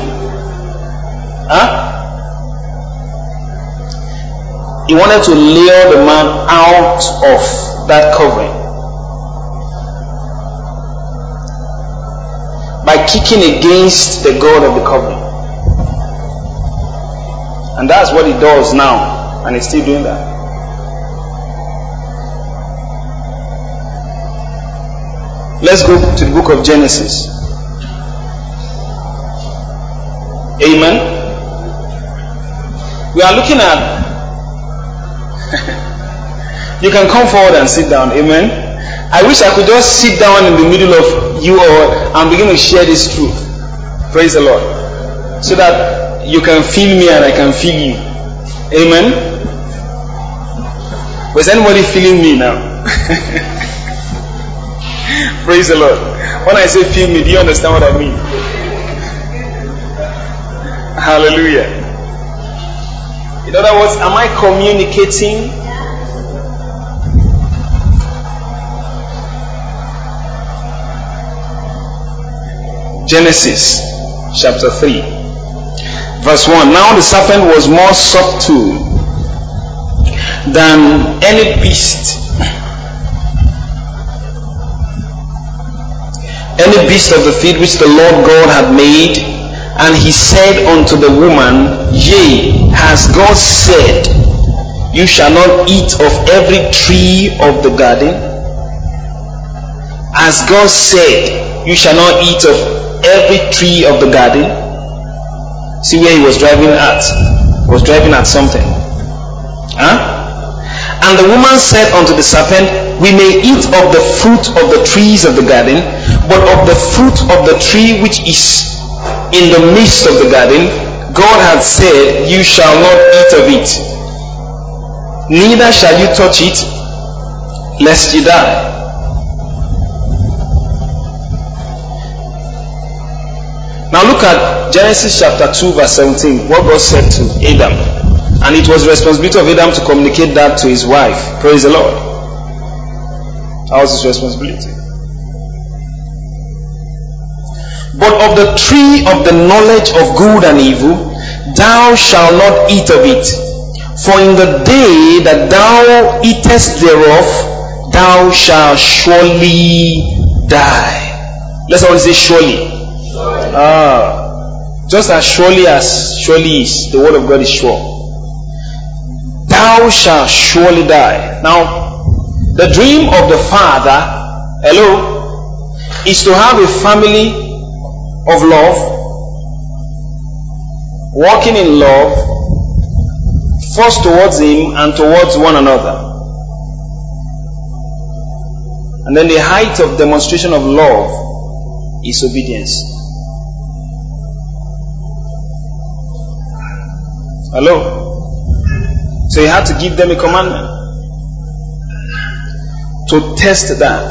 He wanted to lure the man out of that covering by kicking against the God of the covering. And that's what he does now, and he's still doing that. Let's go to the book of Genesis. Amen. We are looking at you can come forward and sit down. Amen. I wish I could just sit down in the middle of you all and begin to share this truth. Praise the Lord. So that you can feel me and I can feel you. Amen. Was anybody feeling me now? Praise the Lord. When I say feel me, do you understand what I mean? Hallelujah. In other words, am I communicating? Genesis chapter 3 verse 1. Now the serpent was more subtle than any beast. Any beast of the field which the Lord God had made. And he said unto the woman, yea, has God said, you shall not eat of every tree of the garden? Has God said, you shall not eat of every tree of the garden? See where he was driving at. He was driving at something. And the woman said unto the serpent, we may eat of the fruit of the trees of the garden, but of the fruit of the tree which is in the midst of the garden, God hath said, you shall not eat of it, neither shall you touch it, lest you die. Now look at Genesis chapter 2 verse 17. What God said to Adam. And it was the responsibility of Adam to communicate that to his wife. Praise the Lord. That was his responsibility. But of the tree of the knowledge of good and evil, thou shalt not eat of it. For in the day that thou eatest thereof, thou shalt surely die. Let's always say surely. Just as surely is, the word of God is sure. Thou shalt surely die. Now, the dream of the Father, hello, is to have a family of love, walking in love, first towards Him and towards one another. And then the height of demonstration of love is obedience. Hello? So you had to give them a commandment to test that.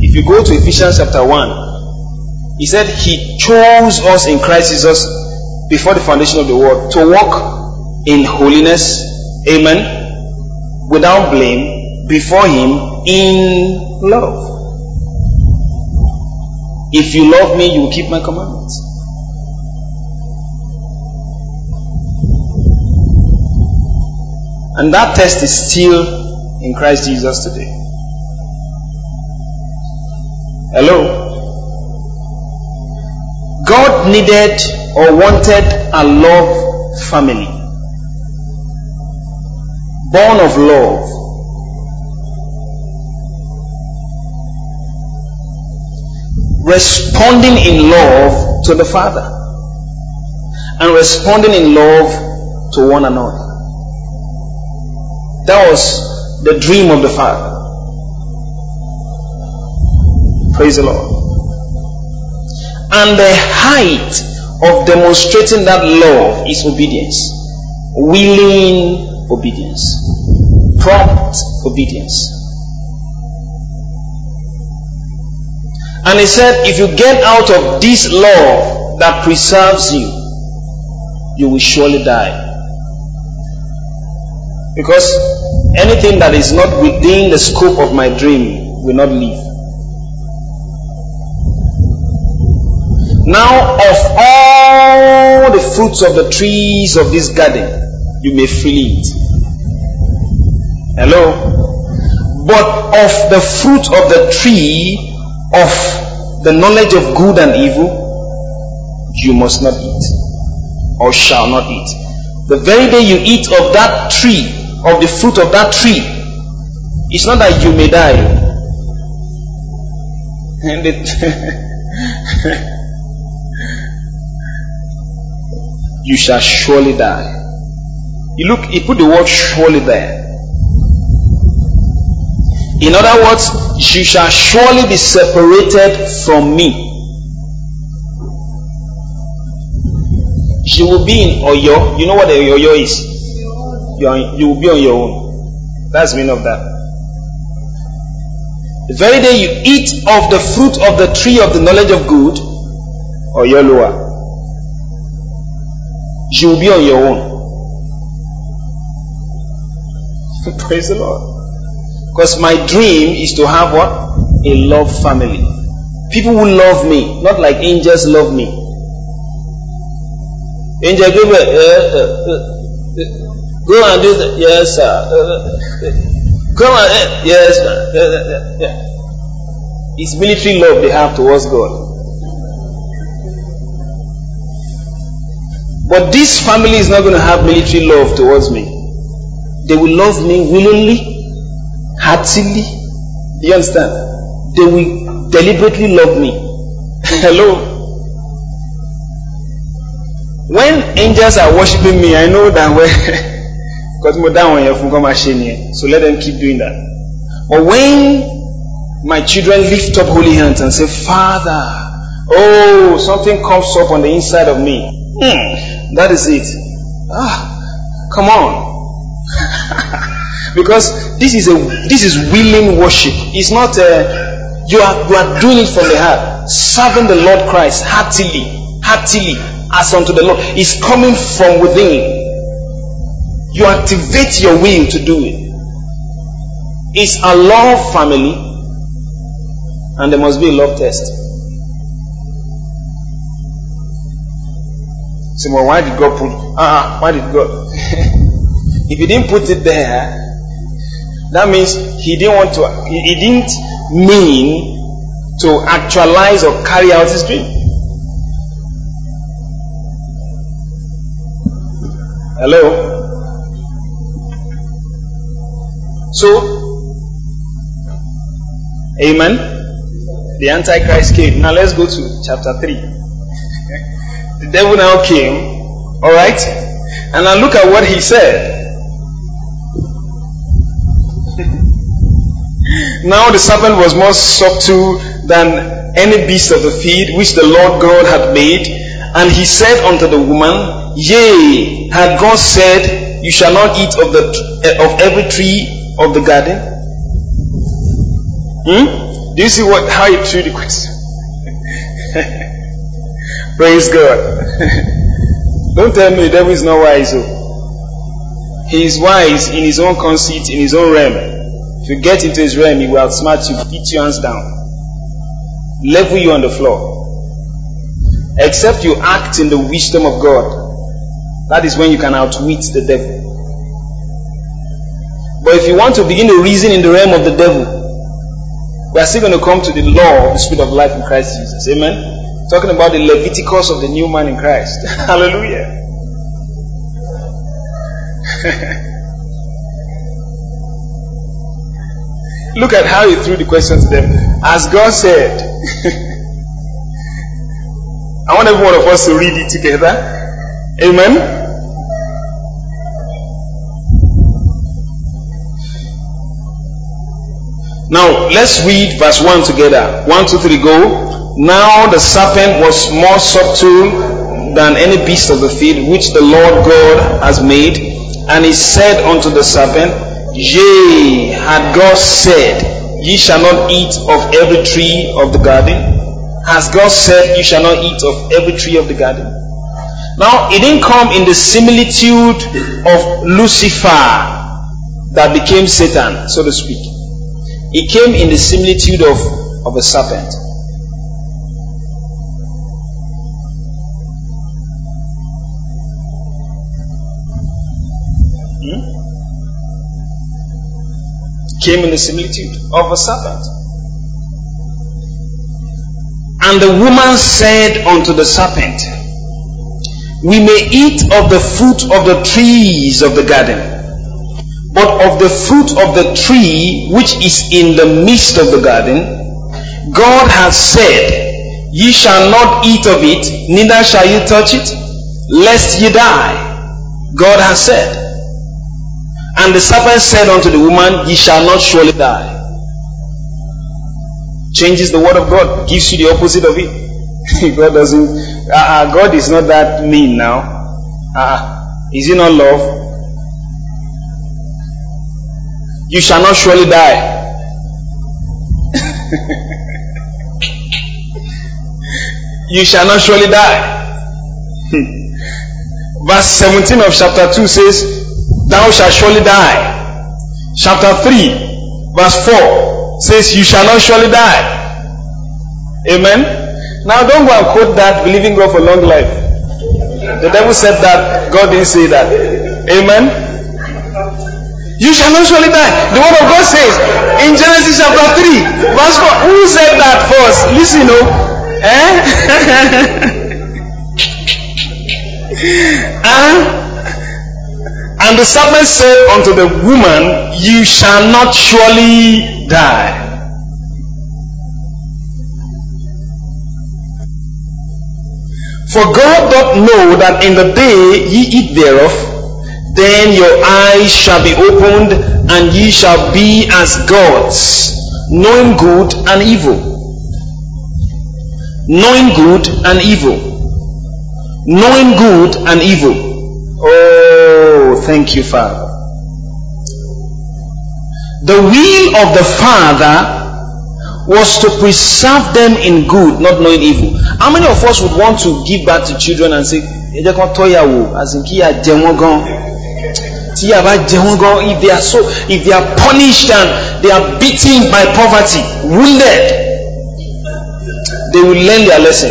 If you go to Ephesians chapter 1, he said he chose us in Christ Jesus before the foundation of the world to walk in holiness, amen, without blame, before him in love. If you love me, you will keep my commandments. And that test is still in Christ Jesus today. Hello? God needed or wanted a love family, born of love. Responding in love to the Father and responding in love to one another. That was the dream of the Father. Praise the Lord. And the height of demonstrating that love is obedience. Willing obedience. Prompt obedience. And he said, if you get out of this love that preserves you, you will surely die. Because anything that is not within the scope of my dream will not live. Now, of all the fruits of the trees of this garden, you may freely eat. Hello? But of the fruit of the tree of the knowledge of good and evil, you must not eat or shall not eat. The very day you eat of that tree, of the fruit of that tree, it's not that you may die. And you shall surely die. You look, he put the word surely there. In other words, you shall surely be separated from me. You will be in Oyo. You know what the Oyo is? You will be on your own. That's the meaning of that. The very day you eat of the fruit of the tree of the knowledge of good, Oyo Loa, you will be on your own. Praise the Lord. Because my dream is to have what? A love family. People who love me, not like angels love me. Angel Gabriel, go and do that. Yes, sir. Come on, yes, sir. It's military love they have towards God. But this family is not going to have military love towards me. They will love me willingly, heartily. Do you understand? They will deliberately love me. Hello? When angels are worshiping me, I know that when so let them keep doing that. But when my children lift up holy hands and say, Father, oh, something comes up on the inside of me. That is it. Come on. Because this is willing worship. It's not you are doing it from the heart, serving the Lord Christ heartily. As unto the Lord. It's coming from within. You activate your will to do it. It's a love family, and there must be a love test. So, well, why did God put? Why did God? If He didn't put it there, that means He didn't want to. He didn't mean to actualize or carry out His dream. Hello? So, amen? The Antichrist came. Now let's go to chapter 3. The devil now came. Alright? And now look at what he said. Now the serpent was more subtle than any beast of the field which the Lord God had made. And he said unto the woman, Yea, had God said, You shall not eat of every tree of the garden? Do you see how you treat the question? Praise God. Don't tell me the devil is not wise. He is wise in his own conceit, in his own realm. If you get into his realm, he will outsmart you, beat your hands down, level you on the floor. Except you act in the wisdom of God, that is when you can outwit the devil. But if you want to begin to reason in the realm of the devil, we are still going to come to the law of the Spirit of life in Christ Jesus. Amen? Talking about the Leviticus of the new man in Christ. Hallelujah. Look at how he threw the question to them. As God said, I want every one of us to read it together. Amen? Now, let's read verse 1 together. 1, 2, 3, go. Now the serpent was more subtle than any beast of the field which the Lord God has made. And he said unto the serpent, Yea, had God said, Ye shall not eat of every tree of the garden? Has God said, You shall not eat of every tree of the garden? Now, it didn't come in the similitude of Lucifer that became Satan, so to speak. It came in the similitude of a serpent. Came in the similitude of a serpent. And the woman said unto the serpent, We may eat of the fruit of the trees of the garden. But of the fruit of the tree which is in the midst of the garden, God hath said, Ye shall not eat of it, neither shall ye touch it, lest ye die. God hath said. And the serpent said unto the woman, Ye shall not surely die. Changes the word of God, gives you the opposite of it. God doesn't. God is not that mean now. Is he not love? You shall not surely die. You shall not surely die. Verse 17 of chapter 2 says, Thou shalt surely die. Chapter 3, verse 4 says, You shall not surely die. Amen. Now don't go and quote that, believing God for long life. The devil said that, God didn't say that. Amen. You shall not surely die. The word of God says in Genesis chapter 3, verse 4. Who said that first? Listen, oh. And the serpent said unto the woman, You shall not surely die. For God doth know that in the day ye eat thereof, then your eyes shall be opened, and ye shall be as gods, knowing good and evil. Knowing good and evil. Knowing good and evil. Oh, thank you, Father. The will of the Father was to preserve them in good, not knowing evil. How many of us would want to give back to children and say, if they are punished and they are beaten by poverty, wounded, they will learn their lesson.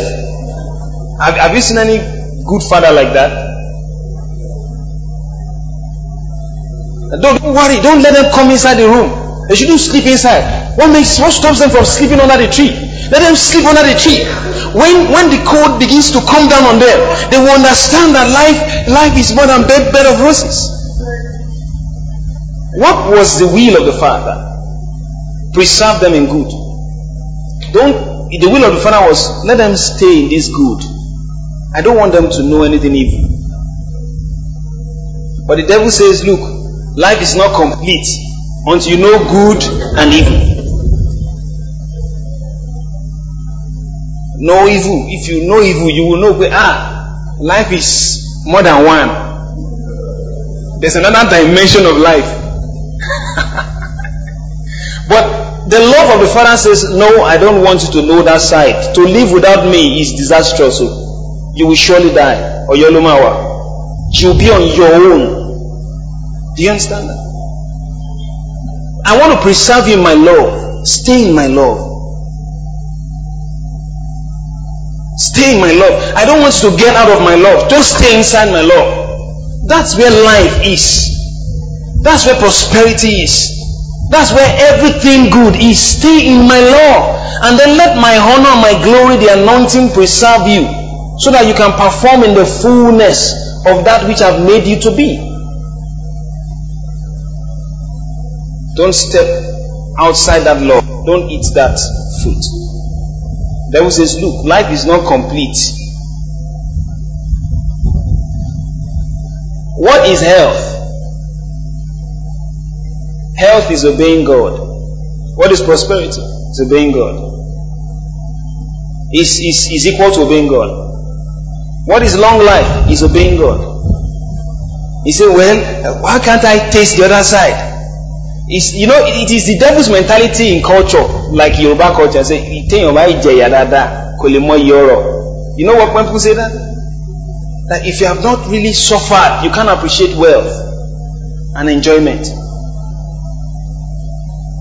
Have you seen any good father like that? Don't worry, don't let them come inside the room. They shouldn't sleep inside. What stops them from sleeping under the tree? Let them sleep under the tree. When the cold begins to come down on them, they will understand that life is more than bed of roses. What was the will of the Father? Preserve them in good. The will of the Father was, let them stay in this good. I don't want them to know anything evil. But the devil says, look, life is not complete until you know good and evil. no evil. If you know evil, you will know life is more than one. There's another dimension of life. But the love of the Father says, no, I don't want you to know that side. To live without me is disastrous. You will surely die. Or you'll be on your own. Do you understand that? I want to preserve you in my love. Stay in my love. Stay in my love. I don't want you to get out of my love. Don't stay inside my love. That's where life is. That's where prosperity is. That's where everything good is. Stay in my love. And then let my honor, my glory, the anointing preserve you, so that you can perform in the fullness of that which I've made you to be. Don't step outside that love. Don't eat that fruit. The devil says, look, life is not complete. What is health? Health is obeying God. What is prosperity? It's obeying God. Is equal to obeying God. What is long life? It's obeying God. He said, well, why can't I taste the other side? It is the devil's mentality in culture, like Yoruba culture. Say, you know what people say that? That if you have not really suffered, you can't appreciate wealth and enjoyment.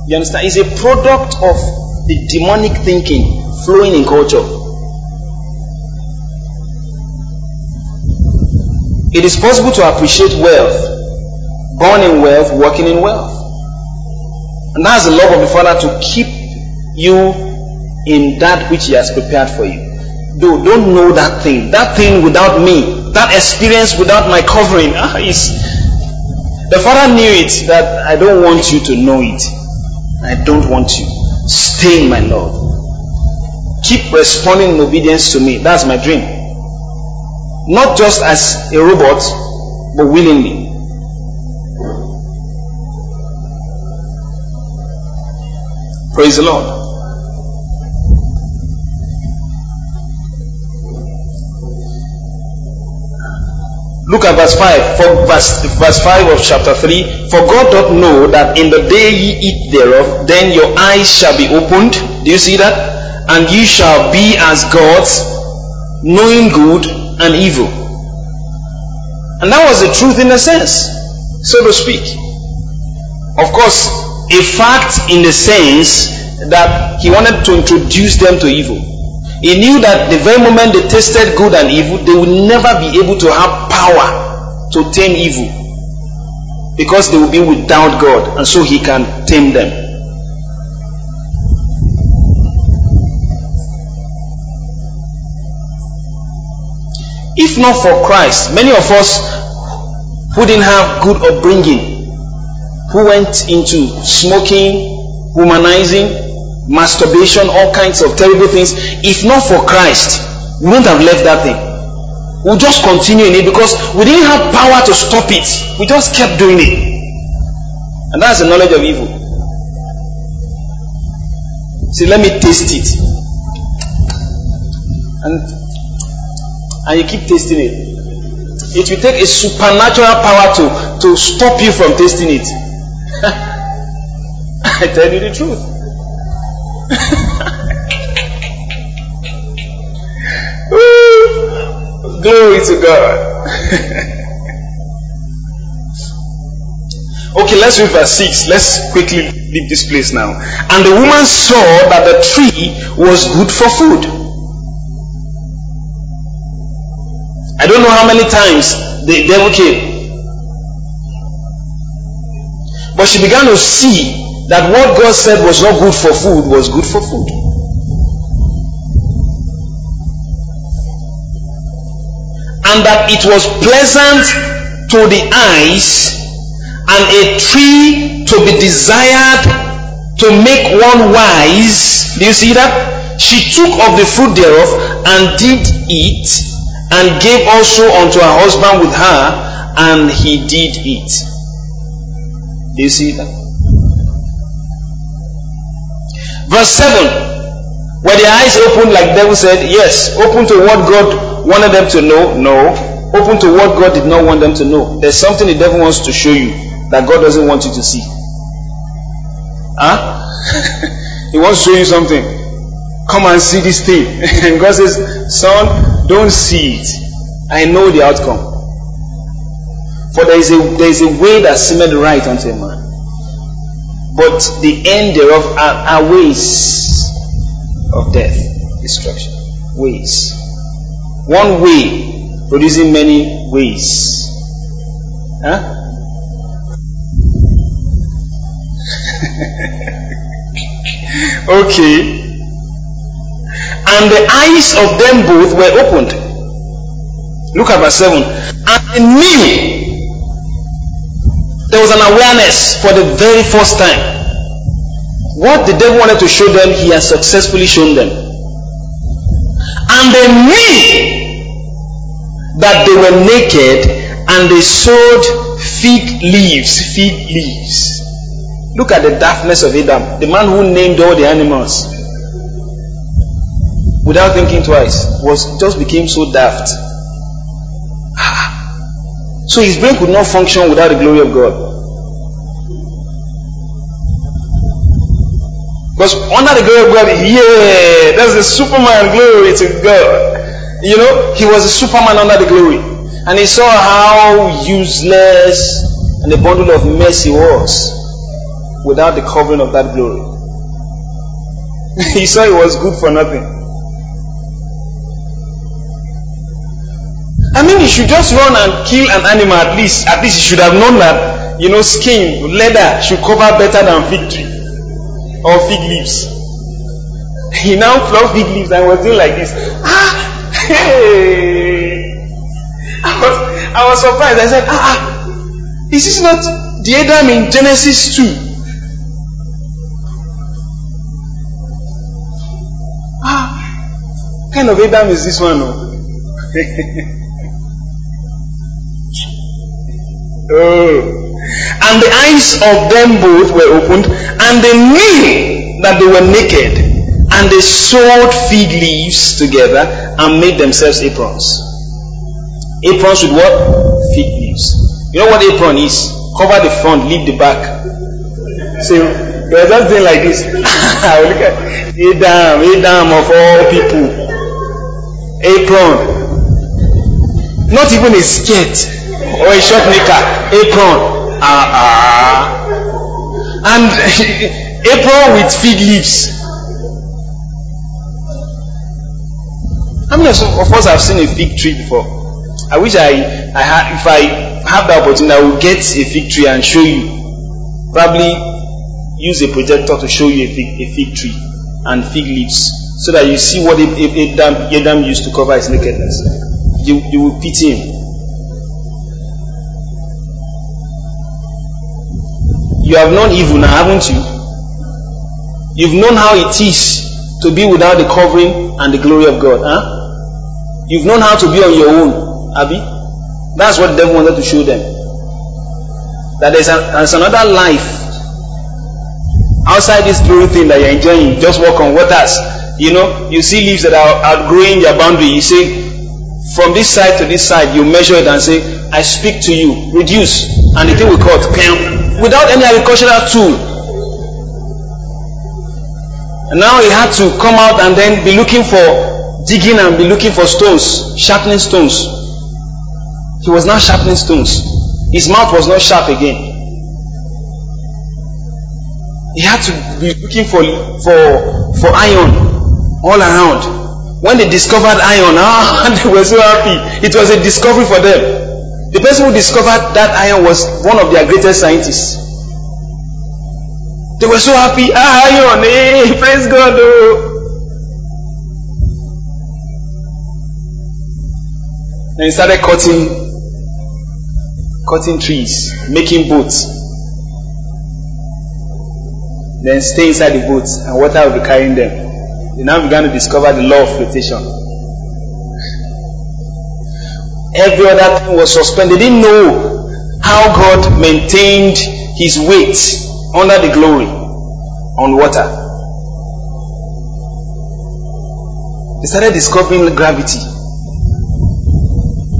You understand? It's a product of the demonic thinking flowing in culture. It is possible to appreciate wealth, born in wealth, working in wealth. And that's the love of the Father to keep you in that which He has prepared for you. Though don't know that thing. That thing without me, that experience without my covering. The Father knew it, that I don't want you to know it. I don't want you. Stay in my love. Keep responding in obedience to me. That's my dream. Not just as a robot, but willingly. Praise the Lord. Look at verse 5. For verse 5 of chapter 3. For God doth know that in the day ye eat thereof, then your eyes shall be opened. Do you see that? And ye shall be as gods, knowing good and evil. And that was the truth in a sense, so to speak. Of course, a fact in the sense that he wanted to introduce them to evil. He knew that the very moment they tasted good and evil, they would never be able to have power to tame evil, because they will be without God, and so he can tame them. If not for Christ, many of us who didn't have good upbringing, who went into smoking, humanizing, masturbation, all kinds of terrible things, if not for Christ, we wouldn't have left that thing. We'll just continue in it because we didn't have power to stop it. We just kept doing it. And that's the knowledge of evil. See, let me taste it. And you keep tasting it. It will take a supernatural power to stop you from tasting it. I tell you the truth. Woo! Glory to God. Okay, let's read verse 6. Let's quickly leave this place now. And the woman saw that the tree was good for food. I don't know how many times the devil came. But she began to see that what God said was not good for food was good for food. And that it was pleasant to the eyes and a tree to be desired to make one wise. Do you see that? She took of the fruit thereof and did eat, and gave also unto her husband with her, and he did eat. Do you see that? Verse 7. Were their eyes open like the devil said? Yes. Open to what God wanted them to know? No. Open to what God did not want them to know. There's something the devil wants to show you that God doesn't want you to see. Huh? He wants to show you something. Come and see this thing. And God says, son, don't see it. I know the outcome. For there is a way that seemeth right unto a man, but the end thereof are ways of death, destruction. Ways. One way producing many ways. Huh? Okay. And the eyes of them both were opened. Look at verse 7. And they knew. There was an awareness for the very first time. What the devil wanted to show them, he has successfully shown them. And they knew that they were naked, and they sewed fig leaves. Fig leaves. Look at the daftness of Adam, the man who named all the animals without thinking twice. Just became so daft. So his brain could not function without the glory of God. Because under the glory of God, yeah, that's the Superman, glory to God. You know, he was a Superman under the glory. And he saw how useless and the bundle of mercy was without the covering of that glory. He saw it was good for nothing. I mean, you should just run and kill an animal at least. At least you should have known that, you know, skin, leather should cover better than fig tree or fig leaves. He now plucked fig leaves and was doing like this. Ah, hey! I was surprised. I said, is this not the Adam in Genesis 2? What kind of Adam is this one? No? Oh. And the eyes of them both were opened, and they knew that they were naked, and they sewed fig leaves together and made themselves aprons. Aprons with what? Fig leaves. You know what apron is? Cover the front, leave the back. So they were just doing like this. Look at Adam of all people. Apron. Not even a skirt or a short knicker. Apron. And apron with fig leaves. How many of us have seen a fig tree before? I wish if I have the opportunity, I would get a fig tree and show you. Probably use a projector to show you a fig tree and fig leaves, so that you see what Adam used to cover his nakedness. You will pity him. You have known evil now, haven't you? You've known how it is to be without the covering and the glory of God. Huh? You've known how to be on your own, Abby. That's what the devil wanted to show them. That there's another life outside this glory thing that you're enjoying. Just walk on waters. You know, you see leaves that are outgrowing your boundary. You say, from this side to this side, you measure it and say, I speak to you, reduce, and the thing we call it, without any agricultural tool. And now he had to come out and then be looking for digging and be looking for stones, sharpening stones. He was not sharpening stones. His mouth was not sharp again. He had to be looking for iron all around. When they discovered iron, they were so happy. It was a discovery for them. The person who discovered that iron was one of their greatest scientists. They were so happy. Iron, hey, praise God. Oh. And he started cutting trees, making boats. Then stay inside the boats and water will be carrying them. They now began to discover the law of flotation. Every other thing was suspended. They didn't know how God maintained his weight under the glory on water. They started discovering gravity.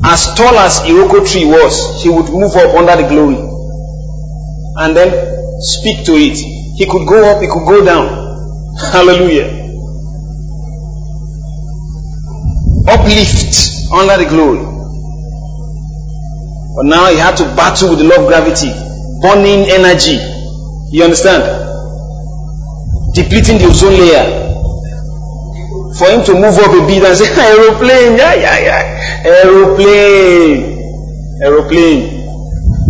As tall as Iroko tree was, he would move up under the glory and then speak to it. He could go up, he could go down. Hallelujah. Uplift under the glory. But now he had to battle with the law of gravity, burning energy. You understand? Depleting the ozone layer. For him to move up a bit and say, aeroplane, yeah, aeroplane.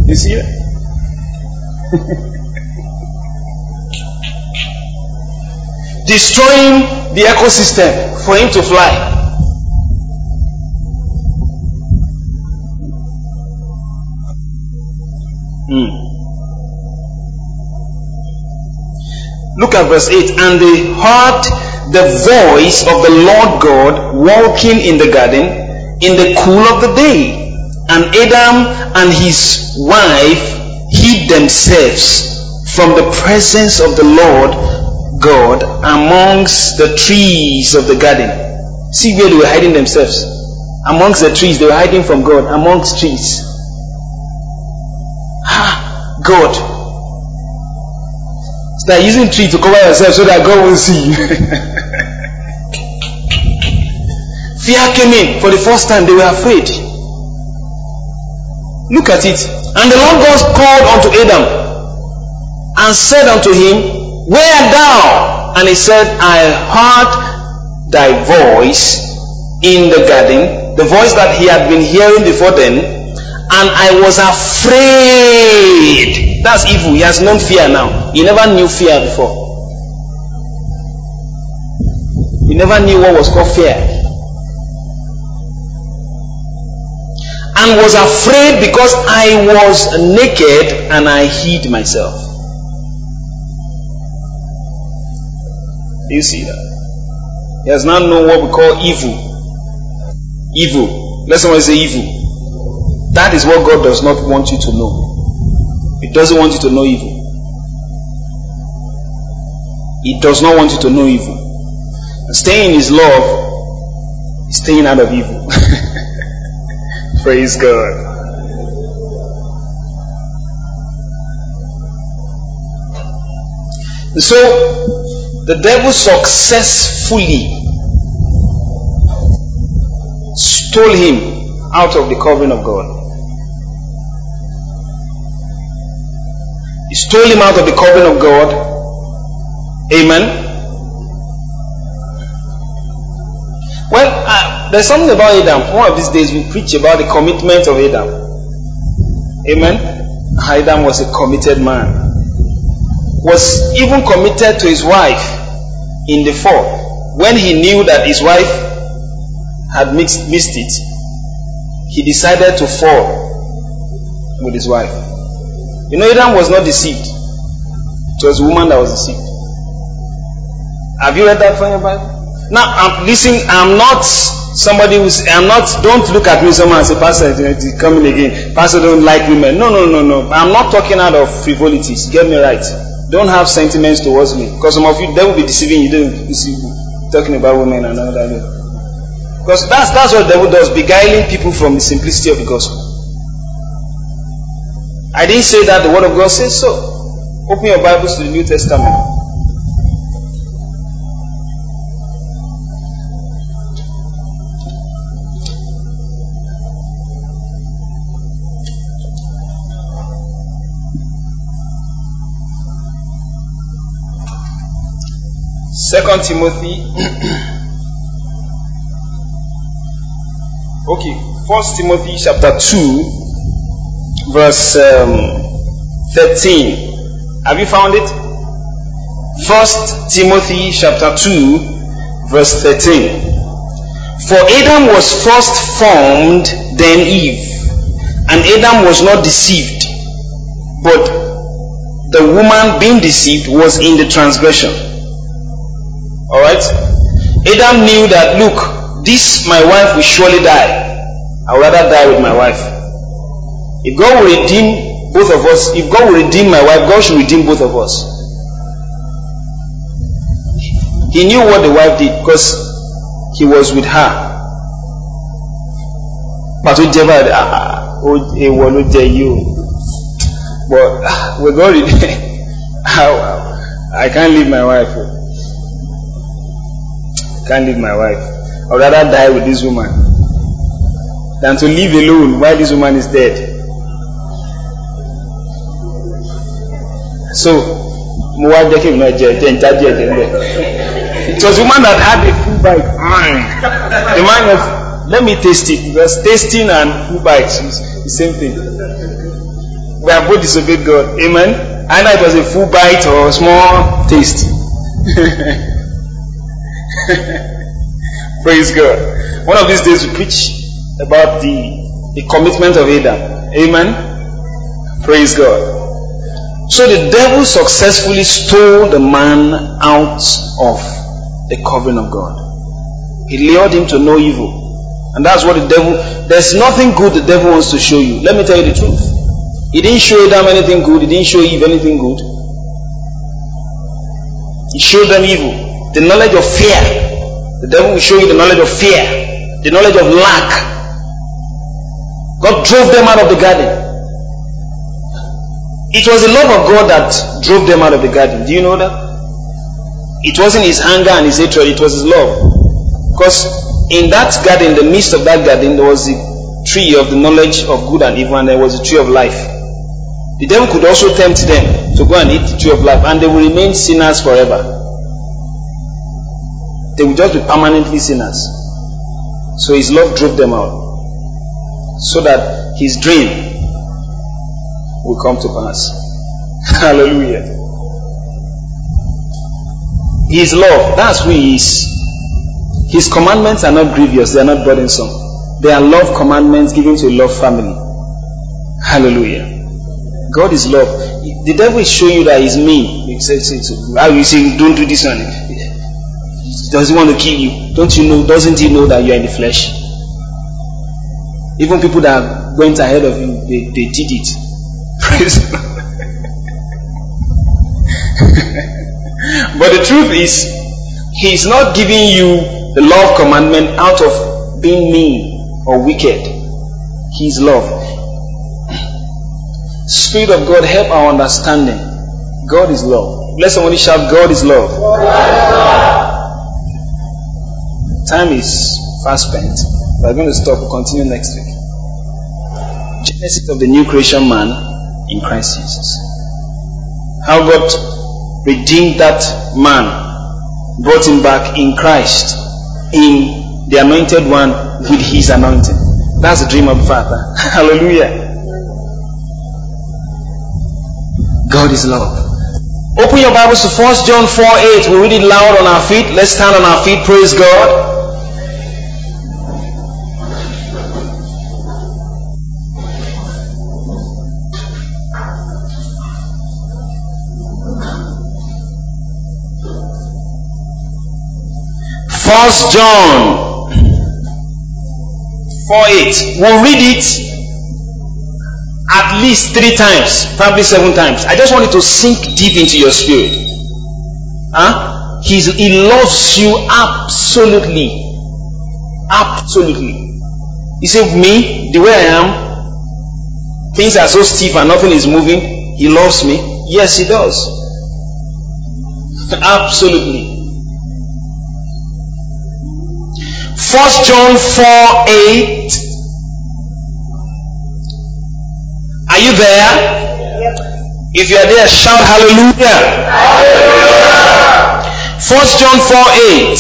You see that? Destroying the ecosystem for him to fly. Look at verse 8. And they heard the voice of the Lord God walking in the garden in the cool of the day, and Adam and his wife hid themselves from the presence of the Lord God amongst the trees of the garden. See where they were hiding themselves? Amongst the trees. They were hiding from God amongst trees. Ah, God. Start using tree to cover yourself so that God will see you. Fear came in for the first time. They were afraid. Look at it. And the Lord God called unto Adam and said unto him, Where art thou? And he said, I heard thy voice in the garden, the voice that he had been hearing before then, and I was afraid. That's evil. He has known fear now. He never knew fear before. He never knew what was called fear. And was afraid because I was naked and I hid myself. Do you see that? He has now known what we call evil. Evil. Let someone say evil. That is what God does not want you to know. It doesn't want you to know evil. It does not want you to know evil. Staying in His love is staying out of evil. Praise God. And so, the devil successfully stole him out of the covering of God. He stole him out of the covering of God. Amen. Well, there's something about Adam. One of these days we preach about the commitment of Adam. Amen. Adam was a committed man. Was even committed to his wife in the fall. When he knew that his wife had missed it, he decided to fall with his wife. You know, Adam was not deceived. It was a woman that was deceived. Have you read that from your Bible? Now, don't look at me someone and say, Pastor, it's coming again. Pastor, don't like women. No. I'm not talking out of frivolities. Get me right. Don't have sentiments towards me. Because some of you, they will be deceiving you. They will be deceiving, talking about women and all that. Because that's what the devil does, beguiling people from the simplicity of the gospel. I didn't say that. The Word of God says so. Open your Bibles to the New Testament. Second Timothy. Okay, First Timothy chapter 2. Verse 13. Have you found it? 1 Timothy chapter 2 verse 13. For Adam was first formed, then Eve. And Adam was not deceived, but the woman being deceived was in the transgression. Alright? Adam knew that, look, this my wife will surely die. I would rather die with my wife. If God will redeem both of us, if God will redeem my wife, God should redeem both of us. He knew what the wife did because he was with her. But with God, I can't leave my wife. I'd rather die with this woman than to live alone while this woman is dead. So, it was a woman that had a full bite. The man was, let me taste it, because tasting and full bites is the same thing. We have both disobeyed God. Amen. Either it was a full bite or a small taste. Praise God. One of these days we preach about the commitment of Adam. Amen. Praise God. So the devil successfully stole the man out of the covering of God. He lured him to no evil. And that's what the devil, there's nothing good the devil wants to show you. Let me tell you the truth. He didn't show Adam anything good. He didn't show Eve anything good. He showed them evil. The knowledge of fear. The devil will show you the knowledge of fear. The knowledge of lack. God drove them out of the garden. It was the love of God that drove them out of the garden. Do you know that? It wasn't his anger and his hatred, it was his love. Because in that garden, in the midst of that garden, there was the tree of the knowledge of good and evil, and there was the tree of life. The devil could also tempt them to go and eat the tree of life, and they will remain sinners forever. They will just be permanently sinners. So his love drove them out, so that his dream will come to pass. Hallelujah. His love, that's who he is. His commandments are not grievous, they are not burdensome. They are love commandments given to a love family. Hallelujah. God is love. The devil is showing you that he's mean. He says, how you say, don't do this and it. Does he want to kill you? Don't you know? Doesn't he know that you are in the flesh? Even people that went ahead of you, they did it. Praise God. But the truth is, he's not giving you the love commandment out of being mean or wicked. He's love. Spirit of God, help our understanding. God is love. Let somebody shout, God is love. God is love. Time is fast spent. We're going to stop. We'll continue next week. Genesis of the New Creation Man in Christ Jesus. How God redeemed that man, brought him back in Christ, in the anointed one with his anointing. That's the dream of the Father. Hallelujah. God is love. Open your Bibles to 1 John 4:8. We'll read it loud on our feet. Let's stand on our feet. Praise God. 1 John 4:8. We'll read it at least 3 times, probably 7 times. I just want it to sink deep into your spirit. He loves you absolutely. Absolutely. You see, me, the way I am, things are so stiff and nothing is moving. He loves me. Yes, he does. Absolutely. 1 John 4:8. Are you there? Yep. If you are there, shout hallelujah. Hallelujah. 1 John 4:8.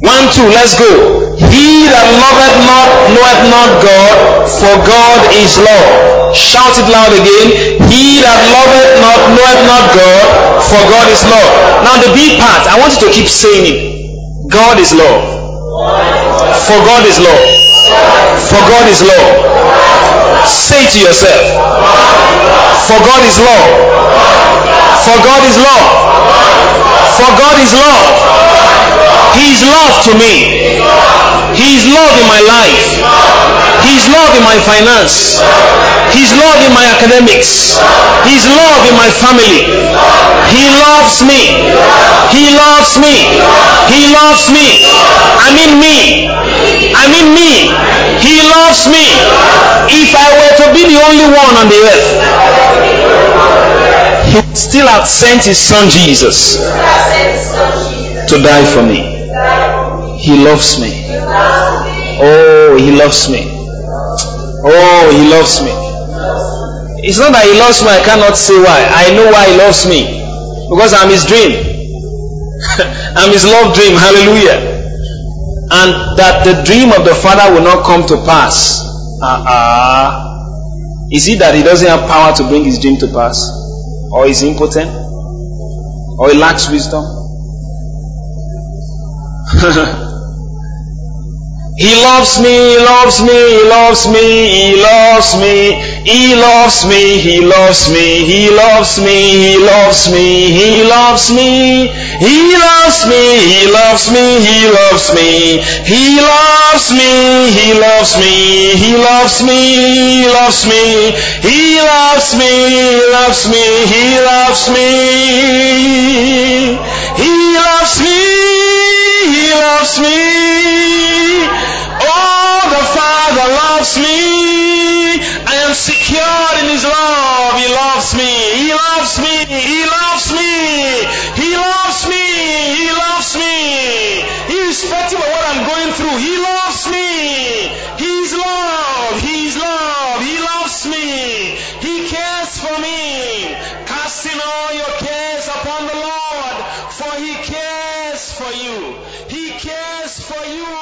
1, 2, let's go. He that loveth not knoweth not God, for God is love. Shout it loud again. He that loveth not knoweth not God, for God is love. Now the big part, I want you to keep saying it. God is love. For God is love. For God is love. Say to yourself, for God is love. For God is love. For God is love. He is love to me. He is love in my life. He is love in my finance. He is love in my academics. He is love in my family. He loves me. He loves me. He loves me. I'm in me. I'm in me. He loves me. If I were to be the only one on the earth, He would still have sent His Son Jesus to die for me. He loves me. Oh, He loves me. Oh, He loves me. It's not that He loves me, I cannot say why. I know why He loves me. Because I'm His dream. I'm His love dream. Hallelujah. And that the dream of the Father will not come to pass. Is it that He doesn't have power to bring His dream to pass? Or is He impotent? Or He lacks wisdom? He loves me, He loves me, He loves me, He loves me, He loves me, He loves me, He loves me, He loves me, He loves me, He loves me, He loves me, He loves me, He loves me, He loves me, He loves me, He loves me, He loves me, He loves me, He loves me, He loves me, He loves me. Oh, the Father loves me. I am secured in His love. He loves me. He loves me. He loves me. He loves me. He loves me. Irrespective of what I'm going through, He loves me. He's love. He's love. He loves me. He cares for me. Casting all your cares upon the Lord, for He cares for you. He cares for you.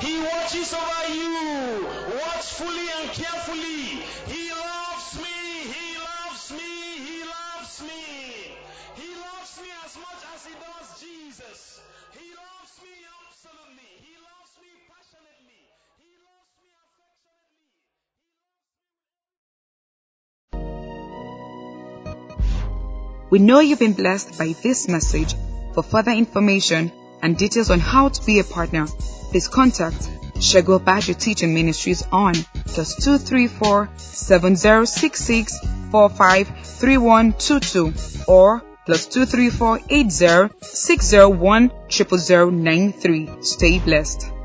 He watches over you, watchfully and carefully. He loves me, He loves me, He loves me. He loves me as much as He does Jesus. He loves me absolutely. He loves me passionately. He loves me affectionately. We know you've been blessed by this message. For further information and details on how to be a partner, please contact Segun Obadje Teaching Ministries on +234-7066-453122 or +234-8060100093. Stay blessed.